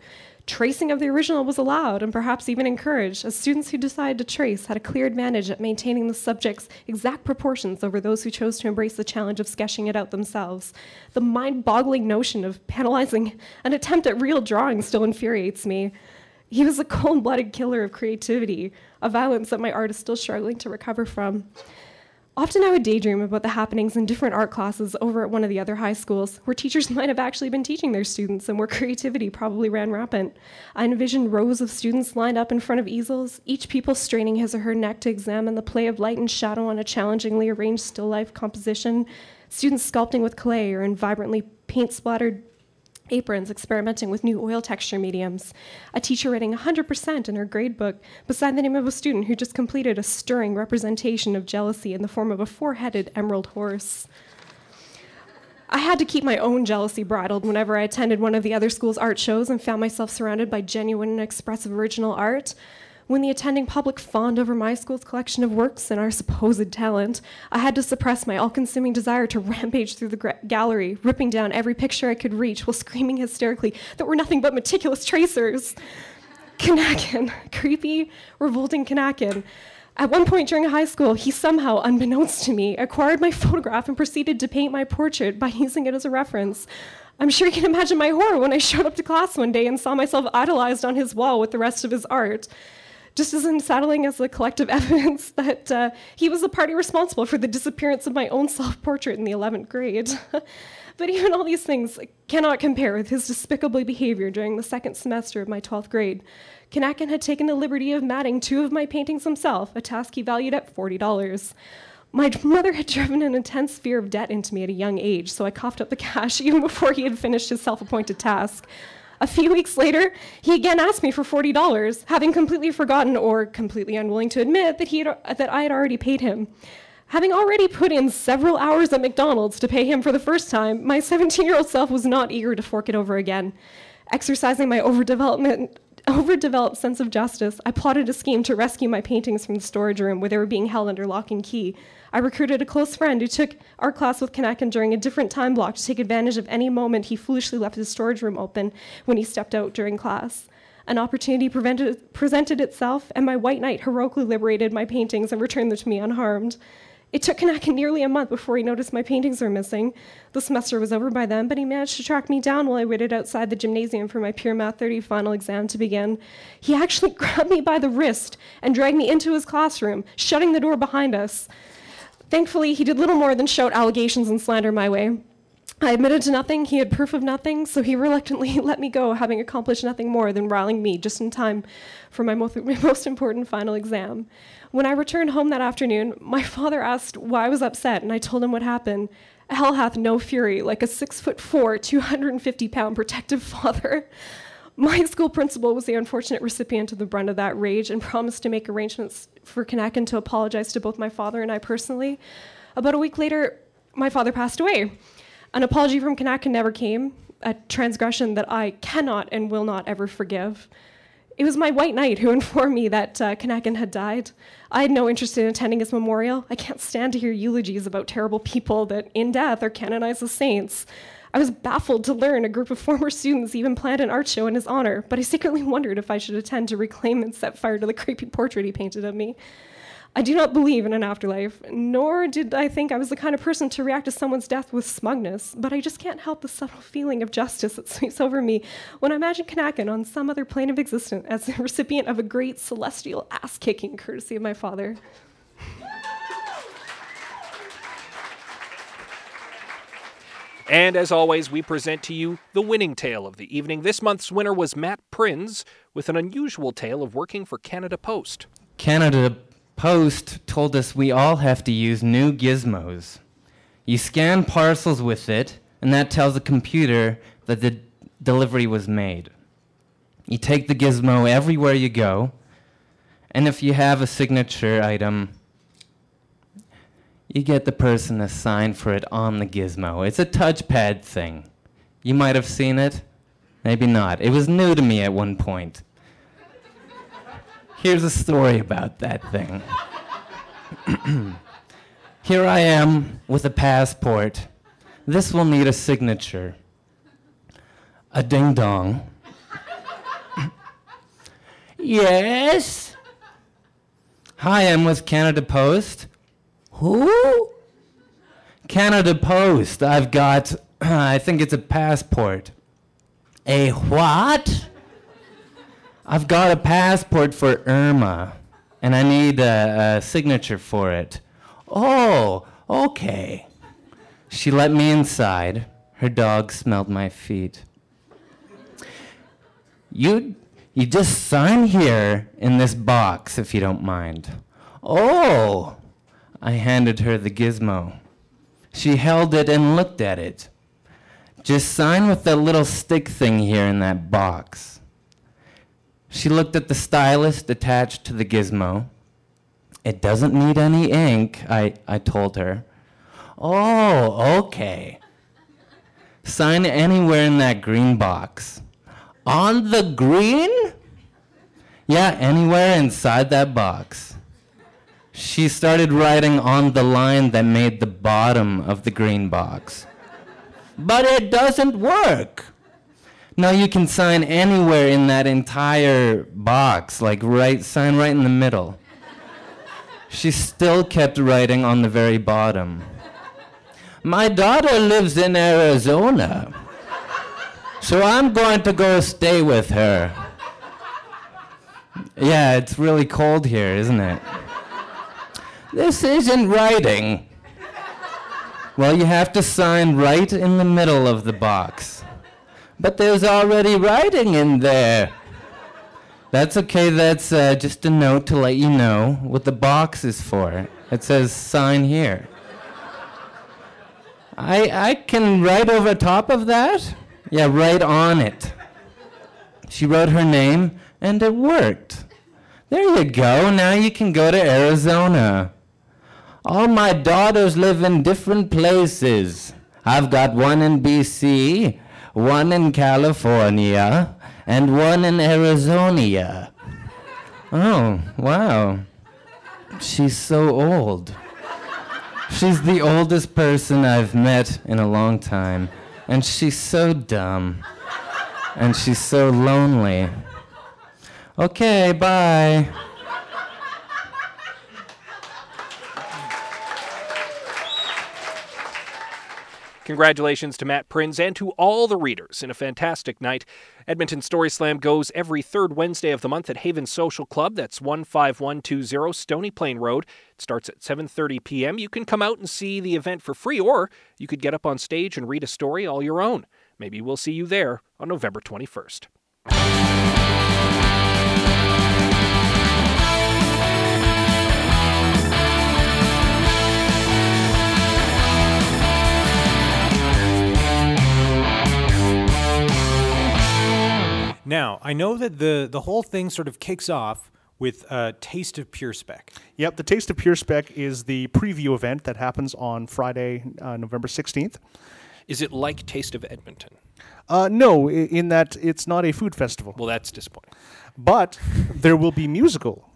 Tracing of the original was allowed and perhaps even encouraged, as students who decided to trace had a clear advantage at maintaining the subject's exact proportions over those who chose to embrace the challenge of sketching it out themselves. The mind-boggling notion of penalizing an attempt at real drawing still infuriates me. He was a cold-blooded killer of creativity, a violence that my art is still struggling to recover from. Often I would daydream about the happenings in different art classes over at one of the other high schools, where teachers might have actually been teaching their students and where creativity probably ran rampant. I envisioned rows of students lined up in front of easels, each pupil straining his or her neck to examine the play of light and shadow on a challengingly arranged still life composition, students sculpting with clay or in vibrantly paint-splattered aprons, experimenting with new oil texture mediums, a teacher writing 100% in her grade book beside the name of a student who just completed a stirring representation of jealousy in the form of a four-headed emerald horse. I had to keep my own jealousy bridled whenever I attended one of the other school's art shows and found myself surrounded by genuine and expressive original art. When the attending public fawned over my school's collection of works and our supposed talent, I had to suppress my all-consuming desire to rampage through the gallery, ripping down every picture I could reach while screaming hysterically that were nothing but meticulous tracers. Kanaken. Creepy, revolting Kanaken. At one point during high school, he somehow, unbeknownst to me, acquired my photograph and proceeded to paint my portrait by using it as a reference. I'm sure you can imagine my horror when I showed up to class one day and saw myself idolized on his wall with the rest of his art. Just as unsettling as the collective evidence that he was the party responsible for the disappearance of my own self-portrait in the 11th grade. But even all these things cannot compare with his despicable behavior during the second semester of my 12th grade. Kanaken had taken the liberty of matting two of my paintings himself, a task he valued at $40. My mother had driven an intense fear of debt into me at a young age, so I coughed up the cash even before he had finished his self-appointed task. A few weeks later, he again asked me for $40, having completely forgotten or completely unwilling to admit that I had already paid him. Having already put in several hours at McDonald's to pay him for the first time, my 17-year-old self was not eager to fork it over again. Exercising my overdeveloped sense of justice, I plotted a scheme to rescue my paintings from the storage room where they were being held under lock and key. I recruited a close friend who took art class with Kanaken during a different time block to take advantage of any moment he foolishly left his storage room open when he stepped out during class. An opportunity presented itself, and my white knight heroically liberated my paintings and returned them to me unharmed. It took Kanaken nearly a month before he noticed my paintings were missing. The semester was over by then, but he managed to track me down while I waited outside the gymnasium for my Pure Math 30 final exam to begin. He actually grabbed me by the wrist and dragged me into his classroom, shutting the door behind us. Thankfully, he did little more than shout allegations and slander my way. I admitted to nothing, he had proof of nothing, so he reluctantly let me go, having accomplished nothing more than riling me just in time for my most important final exam. When I returned home that afternoon, my father asked why I was upset, and I told him what happened. Hell hath no fury, like a 6'4", 250-pound protective father. My school principal was the unfortunate recipient of the brunt of that rage and promised to make arrangements for Kanaken to apologize to both my father and I personally. About a week later, my father passed away. An apology from Kanaken never came, a transgression that I cannot and will not ever forgive. It was my white knight who informed me that Kanaken had died. I had no interest in attending his memorial. I can't stand to hear eulogies about terrible people that in death are canonized as saints. I was baffled to learn a group of former students even planned an art show in his honor, but I secretly wondered if I should attend to reclaim and set fire to the creepy portrait he painted of me. I do not believe in an afterlife, nor did I think I was the kind of person to react to someone's death with smugness, but I just can't help the subtle feeling of justice that sweeps over me when I imagine Kanaken on some other plane of existence as the recipient of a great celestial ass-kicking courtesy of my father. And as always, we present to you the winning tale of the evening. This month's winner was Matt Prinz with an unusual tale of working for Canada Post. Canada Post told us we all have to use new gizmos. You scan parcels with it, and that tells the computer that the delivery was made. You take the gizmo everywhere you go, and if you have a signature item, you get the person to sign for it on the gizmo. It's a touchpad thing. You might have seen it, maybe not. It was new to me at one point. Here's a story about that thing. Here I am with a passport. This will need a signature. A ding-dong. Yes? Hi, I'm with Canada Post. Who? Canada Post. I've got, I think it's a passport. A what? I've got a passport for Irma, and I need a signature for it. Oh, okay. She let me inside. Her dog smelled my feet. You just sign here in this box, if you don't mind. Oh! I handed her the gizmo. She held it and looked at it. Just sign with that little stick thing here in that box. She looked at the stylus attached to the gizmo. It doesn't need any ink, I told her. Oh, okay. Sign anywhere in that green box. On the green? Yeah, anywhere inside that box. She started writing on the line that made the bottom of the green box. But it doesn't work. No, you can sign anywhere in that entire box, like sign right in the middle. She still kept writing on the very bottom. My daughter lives in Arizona. So I'm going to go stay with her. Yeah, it's really cold here, isn't it? This isn't writing. Well, you have to sign right in the middle of the box. But there's already writing in there. That's okay, that's just a note to let you know what the box is for. It says sign here. I can write over top of that? Yeah, right on it. She wrote her name, and it worked. There you go, now you can go to Arizona. All my daughters live in different places. I've got one in BC, one in California, and one in Arizona. Oh, wow. She's so old. She's the oldest person I've met in a long time. And she's so dumb. And she's so lonely. Okay, bye. Congratulations to Matt Prinz and to all the readers in a fantastic night. Edmonton Story Slam goes every third Wednesday of the month at Haven Social Club. That's 15120 Stony Plain Road. It starts at 7:30 p.m. You can come out and see the event for free, or you could get up on stage and read a story all your own. Maybe we'll see you there on November 21st. Now, I know that the whole thing sort of kicks off with Taste of Pure Spec. Yep, the Taste of Pure Spec is the preview event that happens on Friday, November 16th. Is it like Taste of Edmonton? No, in that it's not a food festival. Well, that's disappointing. But there will be musical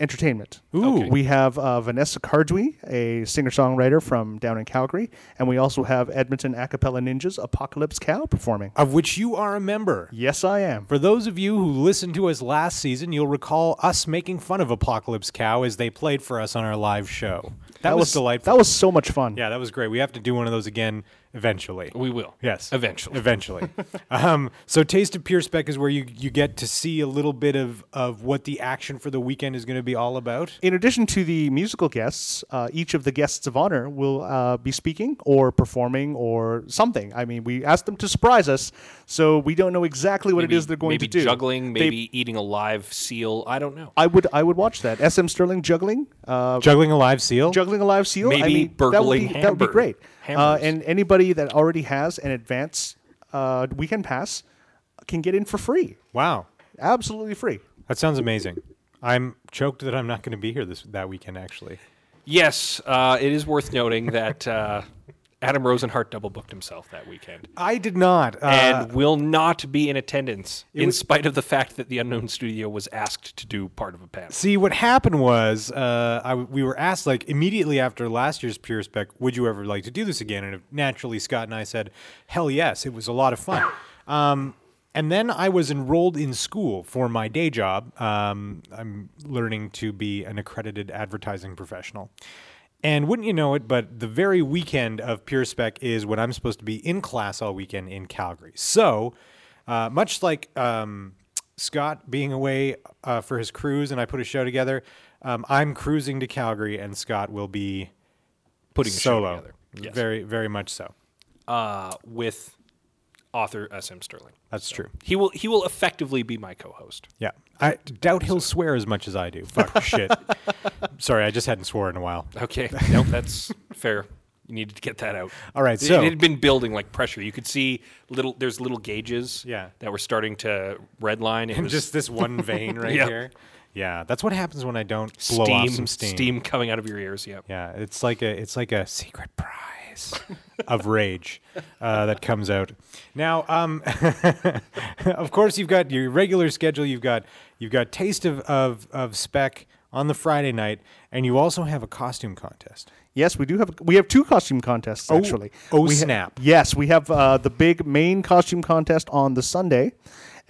entertainment. Ooh. Okay. We have Vanessa Cardwe, a singer-songwriter from down in Calgary, and we also have Edmonton Acapella Ninjas Apocalypse Cow performing. Of which you are a member. Yes, I am. For those of you who listened to us last season, you'll recall us making fun of Apocalypse Cow as they played for us on our live show. That was delightful. That was so much fun. Yeah, that was great. We have to do one of those again eventually. We will. Yes. Eventually. So Taste of Pure Spec is where you get to see a little bit of what the action for the weekend is going to be all about. In addition to the musical guests, each of the guests of honor will be speaking or performing or something. I mean, we asked them to surprise us, so we don't know exactly what it is they're going to do. Maybe juggling, maybe eating a live seal. I don't know. I would watch that. S.M. Sterling juggling. Juggling a live seal? Juggling a live seal. Maybe burgling hamburgers. That would be great. And anybody that already has an advance weekend pass can get in for free. Wow. Absolutely free. That sounds amazing. I'm choked that I'm not going to be here that weekend, actually. Yes, it is worth noting that Adam Rosenhart double-booked himself that weekend. I did not. And will not be in attendance, in spite of the fact that the Unknown Studio was asked to do part of a panel. See, what happened was we were asked, like, immediately after last year's Pure Spec, would you ever like to do this again? And naturally, Scott and I said, hell yes, it was a lot of fun. And then I was enrolled in school for my day job. I'm learning to be an accredited advertising professional. And wouldn't you know it, but the very weekend of Pure Spec is when I'm supposed to be in class all weekend in Calgary. So much like Scott being away for his cruise and I put a show together, I'm cruising to Calgary, and Scott will be putting a show together. Yes. Very, very much so. With author S.M. Sterling. That's true. He will effectively be my co-host. Yeah. I doubt he'll swear as much as I do. Fuck shit. Sorry, I just hadn't swore in a while. Okay. Nope, that's fair. You needed to get that out. All right. So it had been building like pressure. You could see little gauges that were starting to redline. And just this one vein right here. Yeah. That's what happens when I don't blow off some steam. Steam coming out of your ears. Yeah. Yeah. It's like a secret prize of rage that comes out. Now, of course, you've got your regular schedule. You've got Taste of Spec on the Friday night, and you also have a costume contest. Yes, we do have. We have two costume contests actually. Oh snap! Yes, we have the big main costume contest on the Sunday,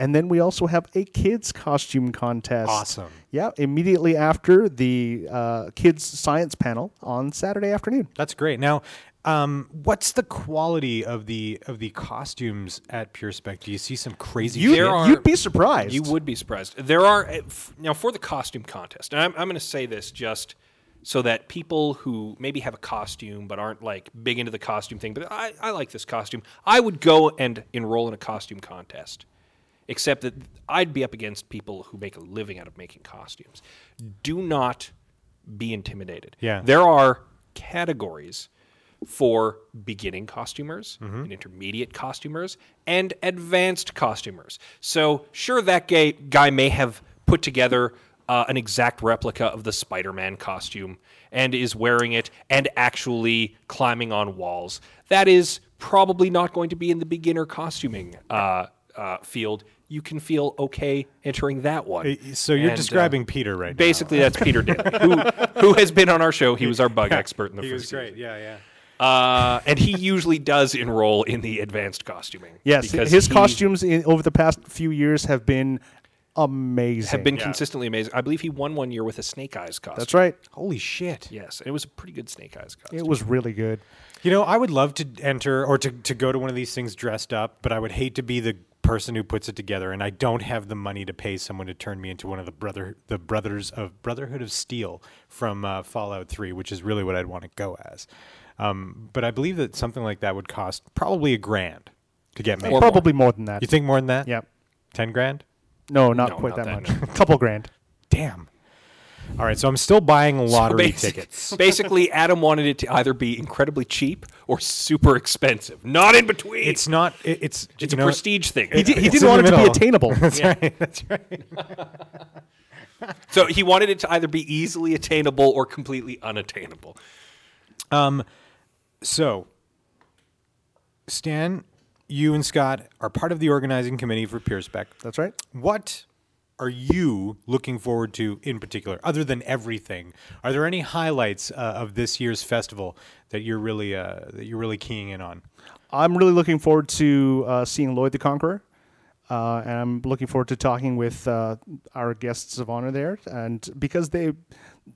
and then we also have a kids costume contest. Awesome! Yeah, immediately after the kids science panel on Saturday afternoon. That's great. Now, what's the quality of the costumes at Pure Spec? Do you see some crazy shit? You'd be surprised. You would be surprised. There are now for the costume contest, and I'm going to say this just so that people who maybe have a costume but aren't like big into the costume thing, but I like this costume. I would go and enroll in a costume contest, except that I'd be up against people who make a living out of making costumes. Do not be intimidated. Yeah. There are categories for beginning costumers, mm-hmm. and intermediate costumers, and advanced costumers. So sure, that guy may have put together an exact replica of the Spider-Man costume and is wearing it and actually climbing on walls. That is probably not going to be in the beginner costuming field. You can feel okay entering that one. So you're describing Peter right now. Basically, that's Peter Daly, who has been on our show. He was our bug expert in the first season. He was great, yeah. And he usually does enroll in the advanced costuming. Yes, his costumes over the past few years have been amazing. Have been consistently amazing. I believe he won one year with a Snake Eyes costume. That's right. Holy shit. Yes, and it was a pretty good Snake Eyes costume. It was really good. You know, I would love to enter or to go to one of these things dressed up, but I would hate to be the person who puts it together, and I don't have the money to pay someone to turn me into one of the brothers of Brotherhood of Steel from Fallout 3, which is really what I'd want to go as. But I believe that something like that would cost probably $1,000 to get made. Probably more than that. You think more than that? Yep. 10 grand? No, not that much. No. $2,000. Damn. All right, so I'm still buying lottery tickets. Basically, Adam wanted it to either be incredibly cheap or super expensive. Not in between. It's not. It's a prestige thing. He didn't want it to be attainable. That's right. So he wanted it to either be easily attainable or completely unattainable. So, Stan, you and Scott are part of the organizing committee for Pure Spec. That's right. What are you looking forward to in particular, other than everything? Are there any highlights of this year's festival that you're really keying in on? I'm really looking forward to seeing Lloyd the Conqueror, and I'm looking forward to talking with our guests of honor there, and because they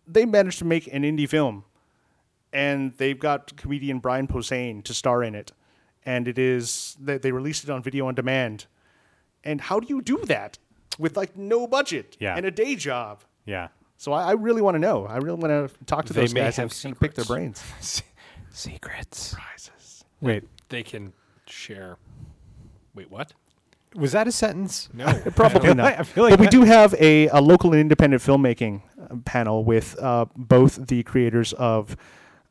managed to make an indie film. And they've got comedian Brian Posehn to star in it. And it is, they released it on video on demand. And how do you do that with like no budget and a day job? Yeah. So I really want to know. I really want to talk to those guys and pick their brains. Secrets. Prizes. Wait. They can share. Wait, what? Was that a sentence? No. Probably not. I feel like but we do have a local and independent filmmaking panel with both the creators of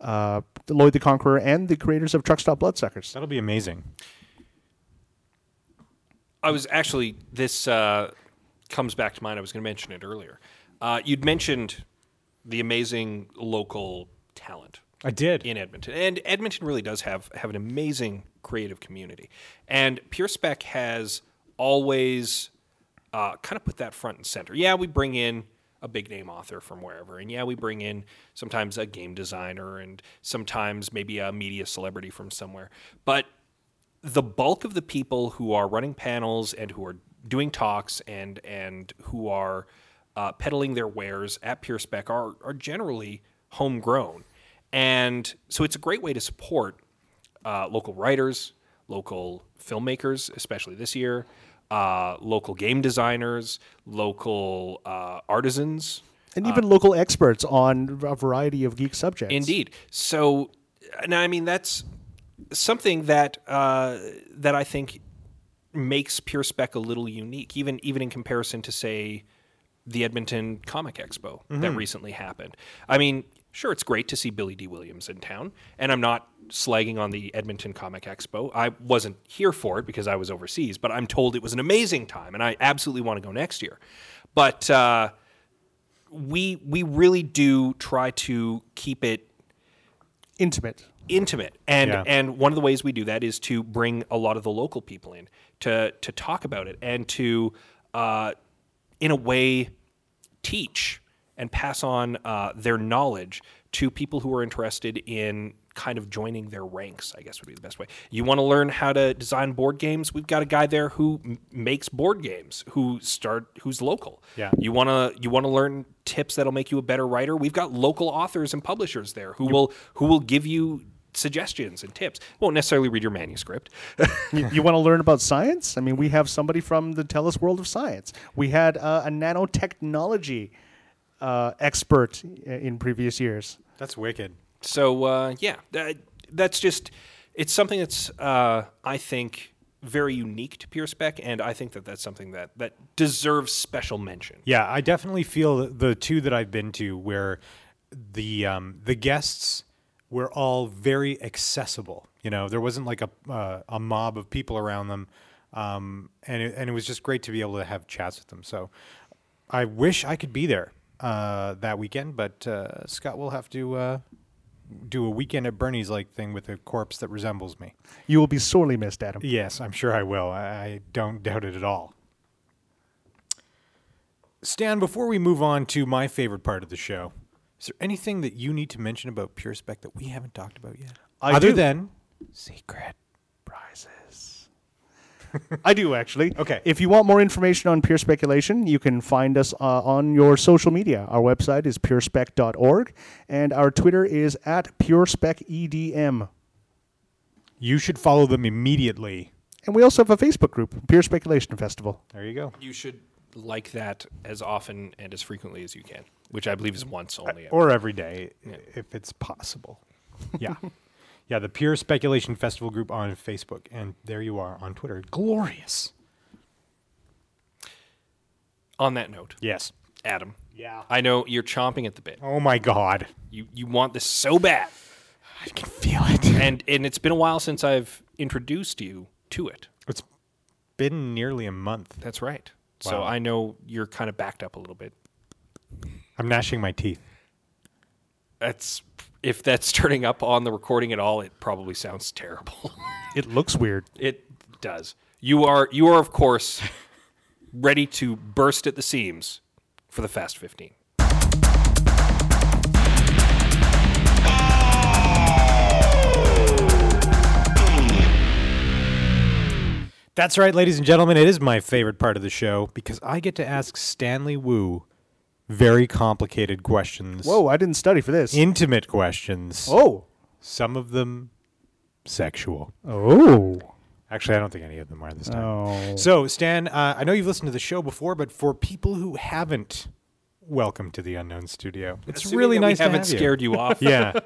Lloyd the Conqueror and the creators of Truck Stop Bloodsuckers. That'll be amazing. I was actually, this comes back to mind. I was going to mention it earlier. You'd mentioned the amazing local talent. I did. In Edmonton. And Edmonton really does have an amazing creative community. And Pure Spec has always kind of put that front and center. Yeah, we bring in a big name author from wherever. And yeah, we bring in sometimes a game designer and sometimes maybe a media celebrity from somewhere. But the bulk of the people who are running panels and who are doing talks and who are peddling their wares at Pure Spec are generally homegrown. And so it's a great way to support local writers, local filmmakers, especially this year, local game designers, local artisans. And even local experts on a variety of geek subjects. Indeed. So, now, I mean, that's something that that I think makes Pure Spec a little unique, even in comparison to, say, the Edmonton Comic Expo that recently happened. I mean, sure, it's great to see Billy D. Williams in town, and I'm not slagging on the Edmonton Comic Expo. I wasn't here for it because I was overseas, but I'm told it was an amazing time, and I absolutely want to go next year. But we really do try to keep it intimate, and one of the ways we do that is to bring a lot of the local people in to talk about it and to, in a way, teach and pass on their knowledge to people who are interested in kind of joining their ranks, I guess would be the best way. You want to learn how to design board games? We've got a guy there who makes board games, who's local. Yeah. You want to learn tips that'll make you a better writer? We've got local authors and publishers there who will give you suggestions and tips. Won't necessarily read your manuscript. You want to learn about science? I mean, we have somebody from the TELUS World of Science. We had a nanotechnology expert in previous years. That's wicked. So, that's just, it's something that's, I think, very unique to Pure Spec, and I think that that's something that deserves special mention. Yeah, I definitely feel the two that I've been to where the guests were all very accessible. You know, there wasn't like a mob of people around them, and it was just great to be able to have chats with them. So I wish I could be there that weekend, but Scott will have to... do a weekend at Bernie's like thing with a corpse that resembles me. You will be sorely missed, Adam. Yes, I'm sure I will. I don't doubt it at all. Stan, before we move on to my favorite part of the show, is there anything that you need to mention about Pure Spec that we haven't talked about yet? Other than secret prizes. I do, actually. Okay. If you want more information on Pure Speculation, you can find us on your social media. Our website is purespec.org, and our Twitter is @PureSpecEDM. You should follow them immediately. And we also have a Facebook group, Pure Speculation Festival. There you go. You should like that as often and as frequently as you can, which I believe is once only. Or every day, if it's possible. Yeah. Yeah, the Pure Speculation Festival group on Facebook, and there you are on Twitter. Glorious. On that note. Yes. Adam. Yeah. I know you're chomping at the bit. Oh, my God. You want this so bad. I can feel it. And it's been a while since I've introduced you to it. It's been nearly a month. That's right. Wow. So I know you're kind of backed up a little bit. I'm gnashing my teeth. If that's turning up on the recording at all, it probably sounds terrible. It looks weird. It does. You are of course ready to burst at the seams for the Fast 15. That's right, ladies and gentlemen, it is my favorite part of the show because I get to ask Stanley Wu very complicated questions. Whoa, I didn't study for this. Intimate questions. Oh. Some of them sexual. Oh. Actually, I don't think any of them are this time. Oh. So, Stan, I know you've listened to the show before, but for people who haven't, welcome to the Unknown Studio. It's assuming really nice to have you. We haven't scared you off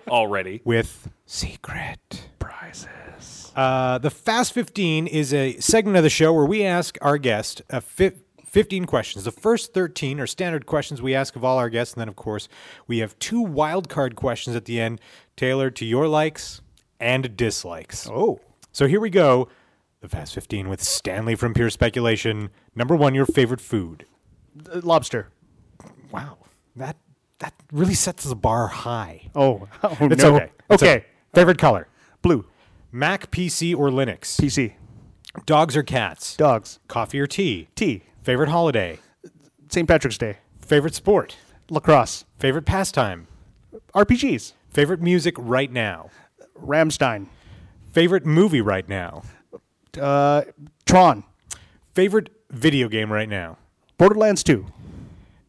already. With secret prizes. The Fast 15 is a segment of the show where we ask our guest 15 questions. The first 13 are standard questions we ask of all our guests, and then, of course, we have two wild card questions at the end tailored to your likes and dislikes. Oh. So here we go. The Fast 15 with Stanley from Pure Speculation. Number one, your favorite food? Lobster. Wow. That really sets the bar high. Oh no. Okay. Favorite color? Blue. Mac, PC, or Linux? PC. Dogs or cats? Dogs. Coffee or tea? Tea. Favorite holiday? St. Patrick's Day. Favorite sport? Lacrosse. Favorite pastime? RPGs. Favorite music right now? Rammstein. Favorite movie right now? Tron. Favorite video game right now? Borderlands 2.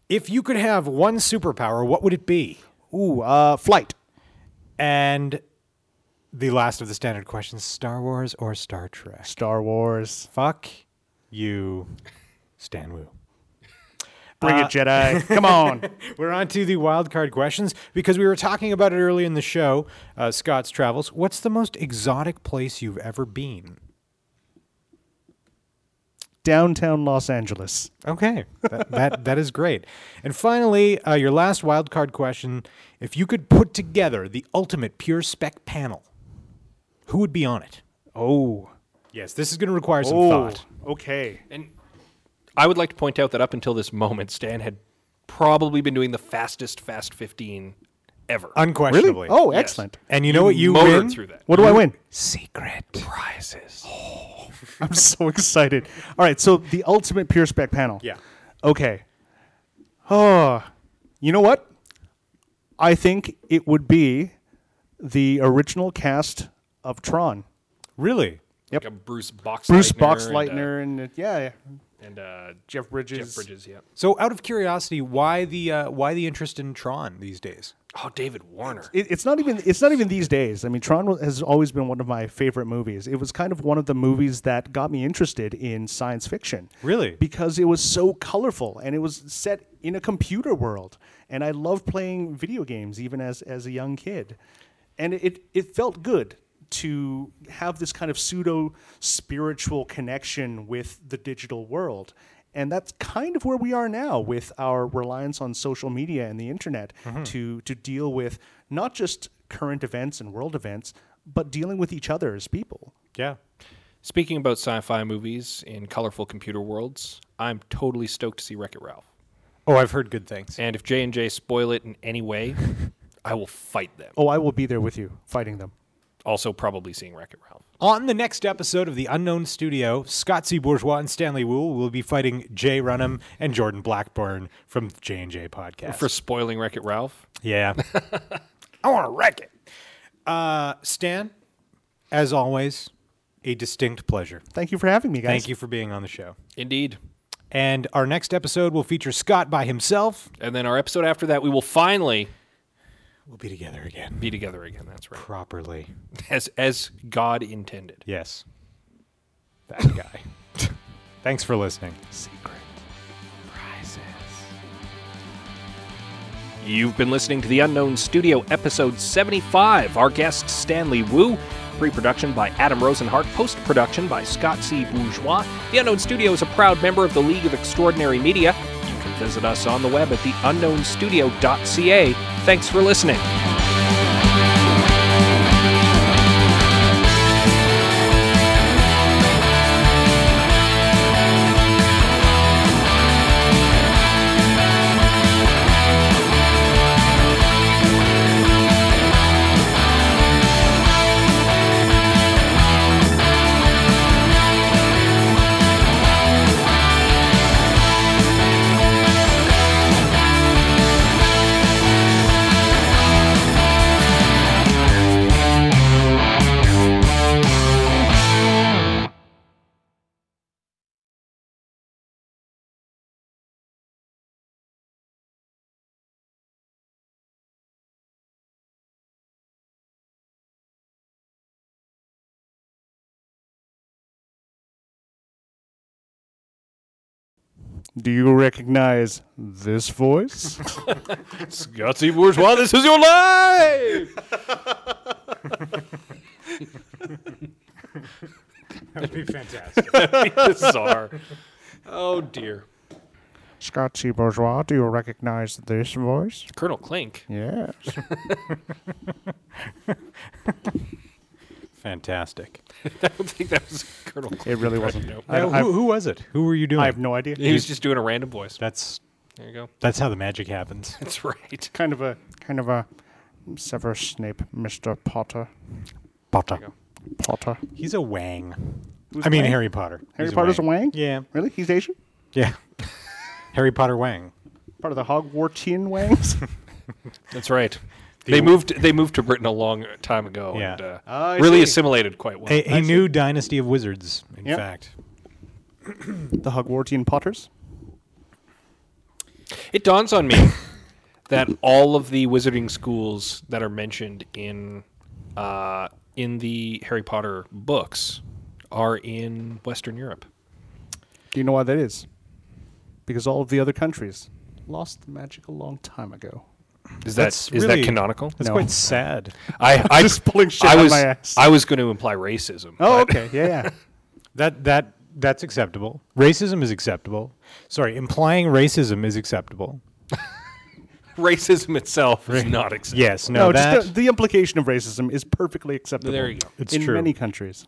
If you could have one superpower, what would it be? Ooh, flight. And the last of the standard questions, Star Wars or Star Trek? Star Wars. Fuck you. Stan Wu. Bring it, Jedi. Come on. We're on to the wild card questions because we were talking about it early in the show, Scott's travels. What's the most exotic place you've ever been? Downtown Los Angeles. Okay. That is great. And finally, your last wild card question. If you could put together the ultimate pure spec panel, who would be on it? Oh. Yes, this is going to require some thought. Okay. And I would like to point out that up until this moment, Stan had probably been doing the fastest Fast 15 ever. Unquestionably. Really? Oh, yes. Excellent. And you know what you win? Through that. What do I win? Secret prizes. Oh, I'm so excited. All right, so the ultimate pure spec panel. Yeah. Okay. Oh, you know what? I think it would be the original cast of Tron. Really? Yep. Like a Bruce Boxleitner and Jeff Bridges. Yeah. So, out of curiosity, why the interest in Tron these days? Oh, David Warner. It's not even these days. I mean, Tron has always been one of my favorite movies. It was kind of one of the movies that got me interested in science fiction. Really? Because it was so colorful and it was set in a computer world, and I loved playing video games even as a young kid, and it felt good to have this kind of pseudo-spiritual connection with the digital world. And that's kind of where we are now with our reliance on social media and the internet to deal with not just current events and world events, but dealing with each other as people. Yeah. Speaking about sci-fi movies in colorful computer worlds, I'm totally stoked to see Wreck-It Ralph. Oh, I've heard good things. And if J&J spoil it in any way, I will fight them. Oh, I will be there with you, fighting them. Also probably seeing Wreck-It Ralph. On the next episode of The Unknown Studio, Scott C. Bourgeois and Stanley Wu will be fighting Jay Runham and Jordan Blackburn from the J&J podcast. For spoiling Wreck-It Ralph? Yeah. I want to wreck it. Stan, as always, a distinct pleasure. Thank you for having me, guys. Thank you for being on the show. Indeed. And our next episode will feature Scott by himself. And then our episode after that, we will finally... We'll be together again. Be together again, that's right. Properly. As God intended. Yes. That guy. Thanks for listening. Secret prizes. You've been listening to The Unknown Studio, episode 75. Our guest, Stanley Wu. Pre-production by Adam Rosenhart, post-production by Scott C. Bourgeois. The Unknown Studio is a proud member of the League of Extraordinary Media. You can visit us on the web at theunknownstudio.ca. Thanks for listening. Do you recognize this voice? Scott C. Bourgeois, this is your life! That would be fantastic. That would be bizarre. Oh, dear. Scott C. Bourgeois, do you recognize this voice? Colonel Klink. Yes. Fantastic. I don't think that was Colonel Klink. It really wasn't. Nope. Who was it? Who were you doing? I have no idea. He was just doing a random voice. There you go. That's how the magic happens. That's right. Kind of a Severus Snape, Mr. Potter. Potter. He's a Wang. I mean Harry Potter. Harry Potter's a Wang? Yeah. Really? He's Asian? Yeah. Harry Potter Wang. Part of the Hogwartian Wangs? That's right. They moved to Britain a long time ago and really assimilated quite well. A new dynasty of wizards, in fact. The Hogwartian Potters? It dawns on me that all of the wizarding schools that are mentioned in the Harry Potter books are in Western Europe. Do you know why that is? because all of the other countries lost the magic a long time ago. Is that canonical? That's no. Quite sad. I just pulling shit out of my ass. I was going to imply racism. Oh, okay. Yeah. That's acceptable. Racism is acceptable. Sorry, implying racism is acceptable. Racism itself is not acceptable. Yes, no. The implication of racism is perfectly acceptable. There you go. It's true. In many countries.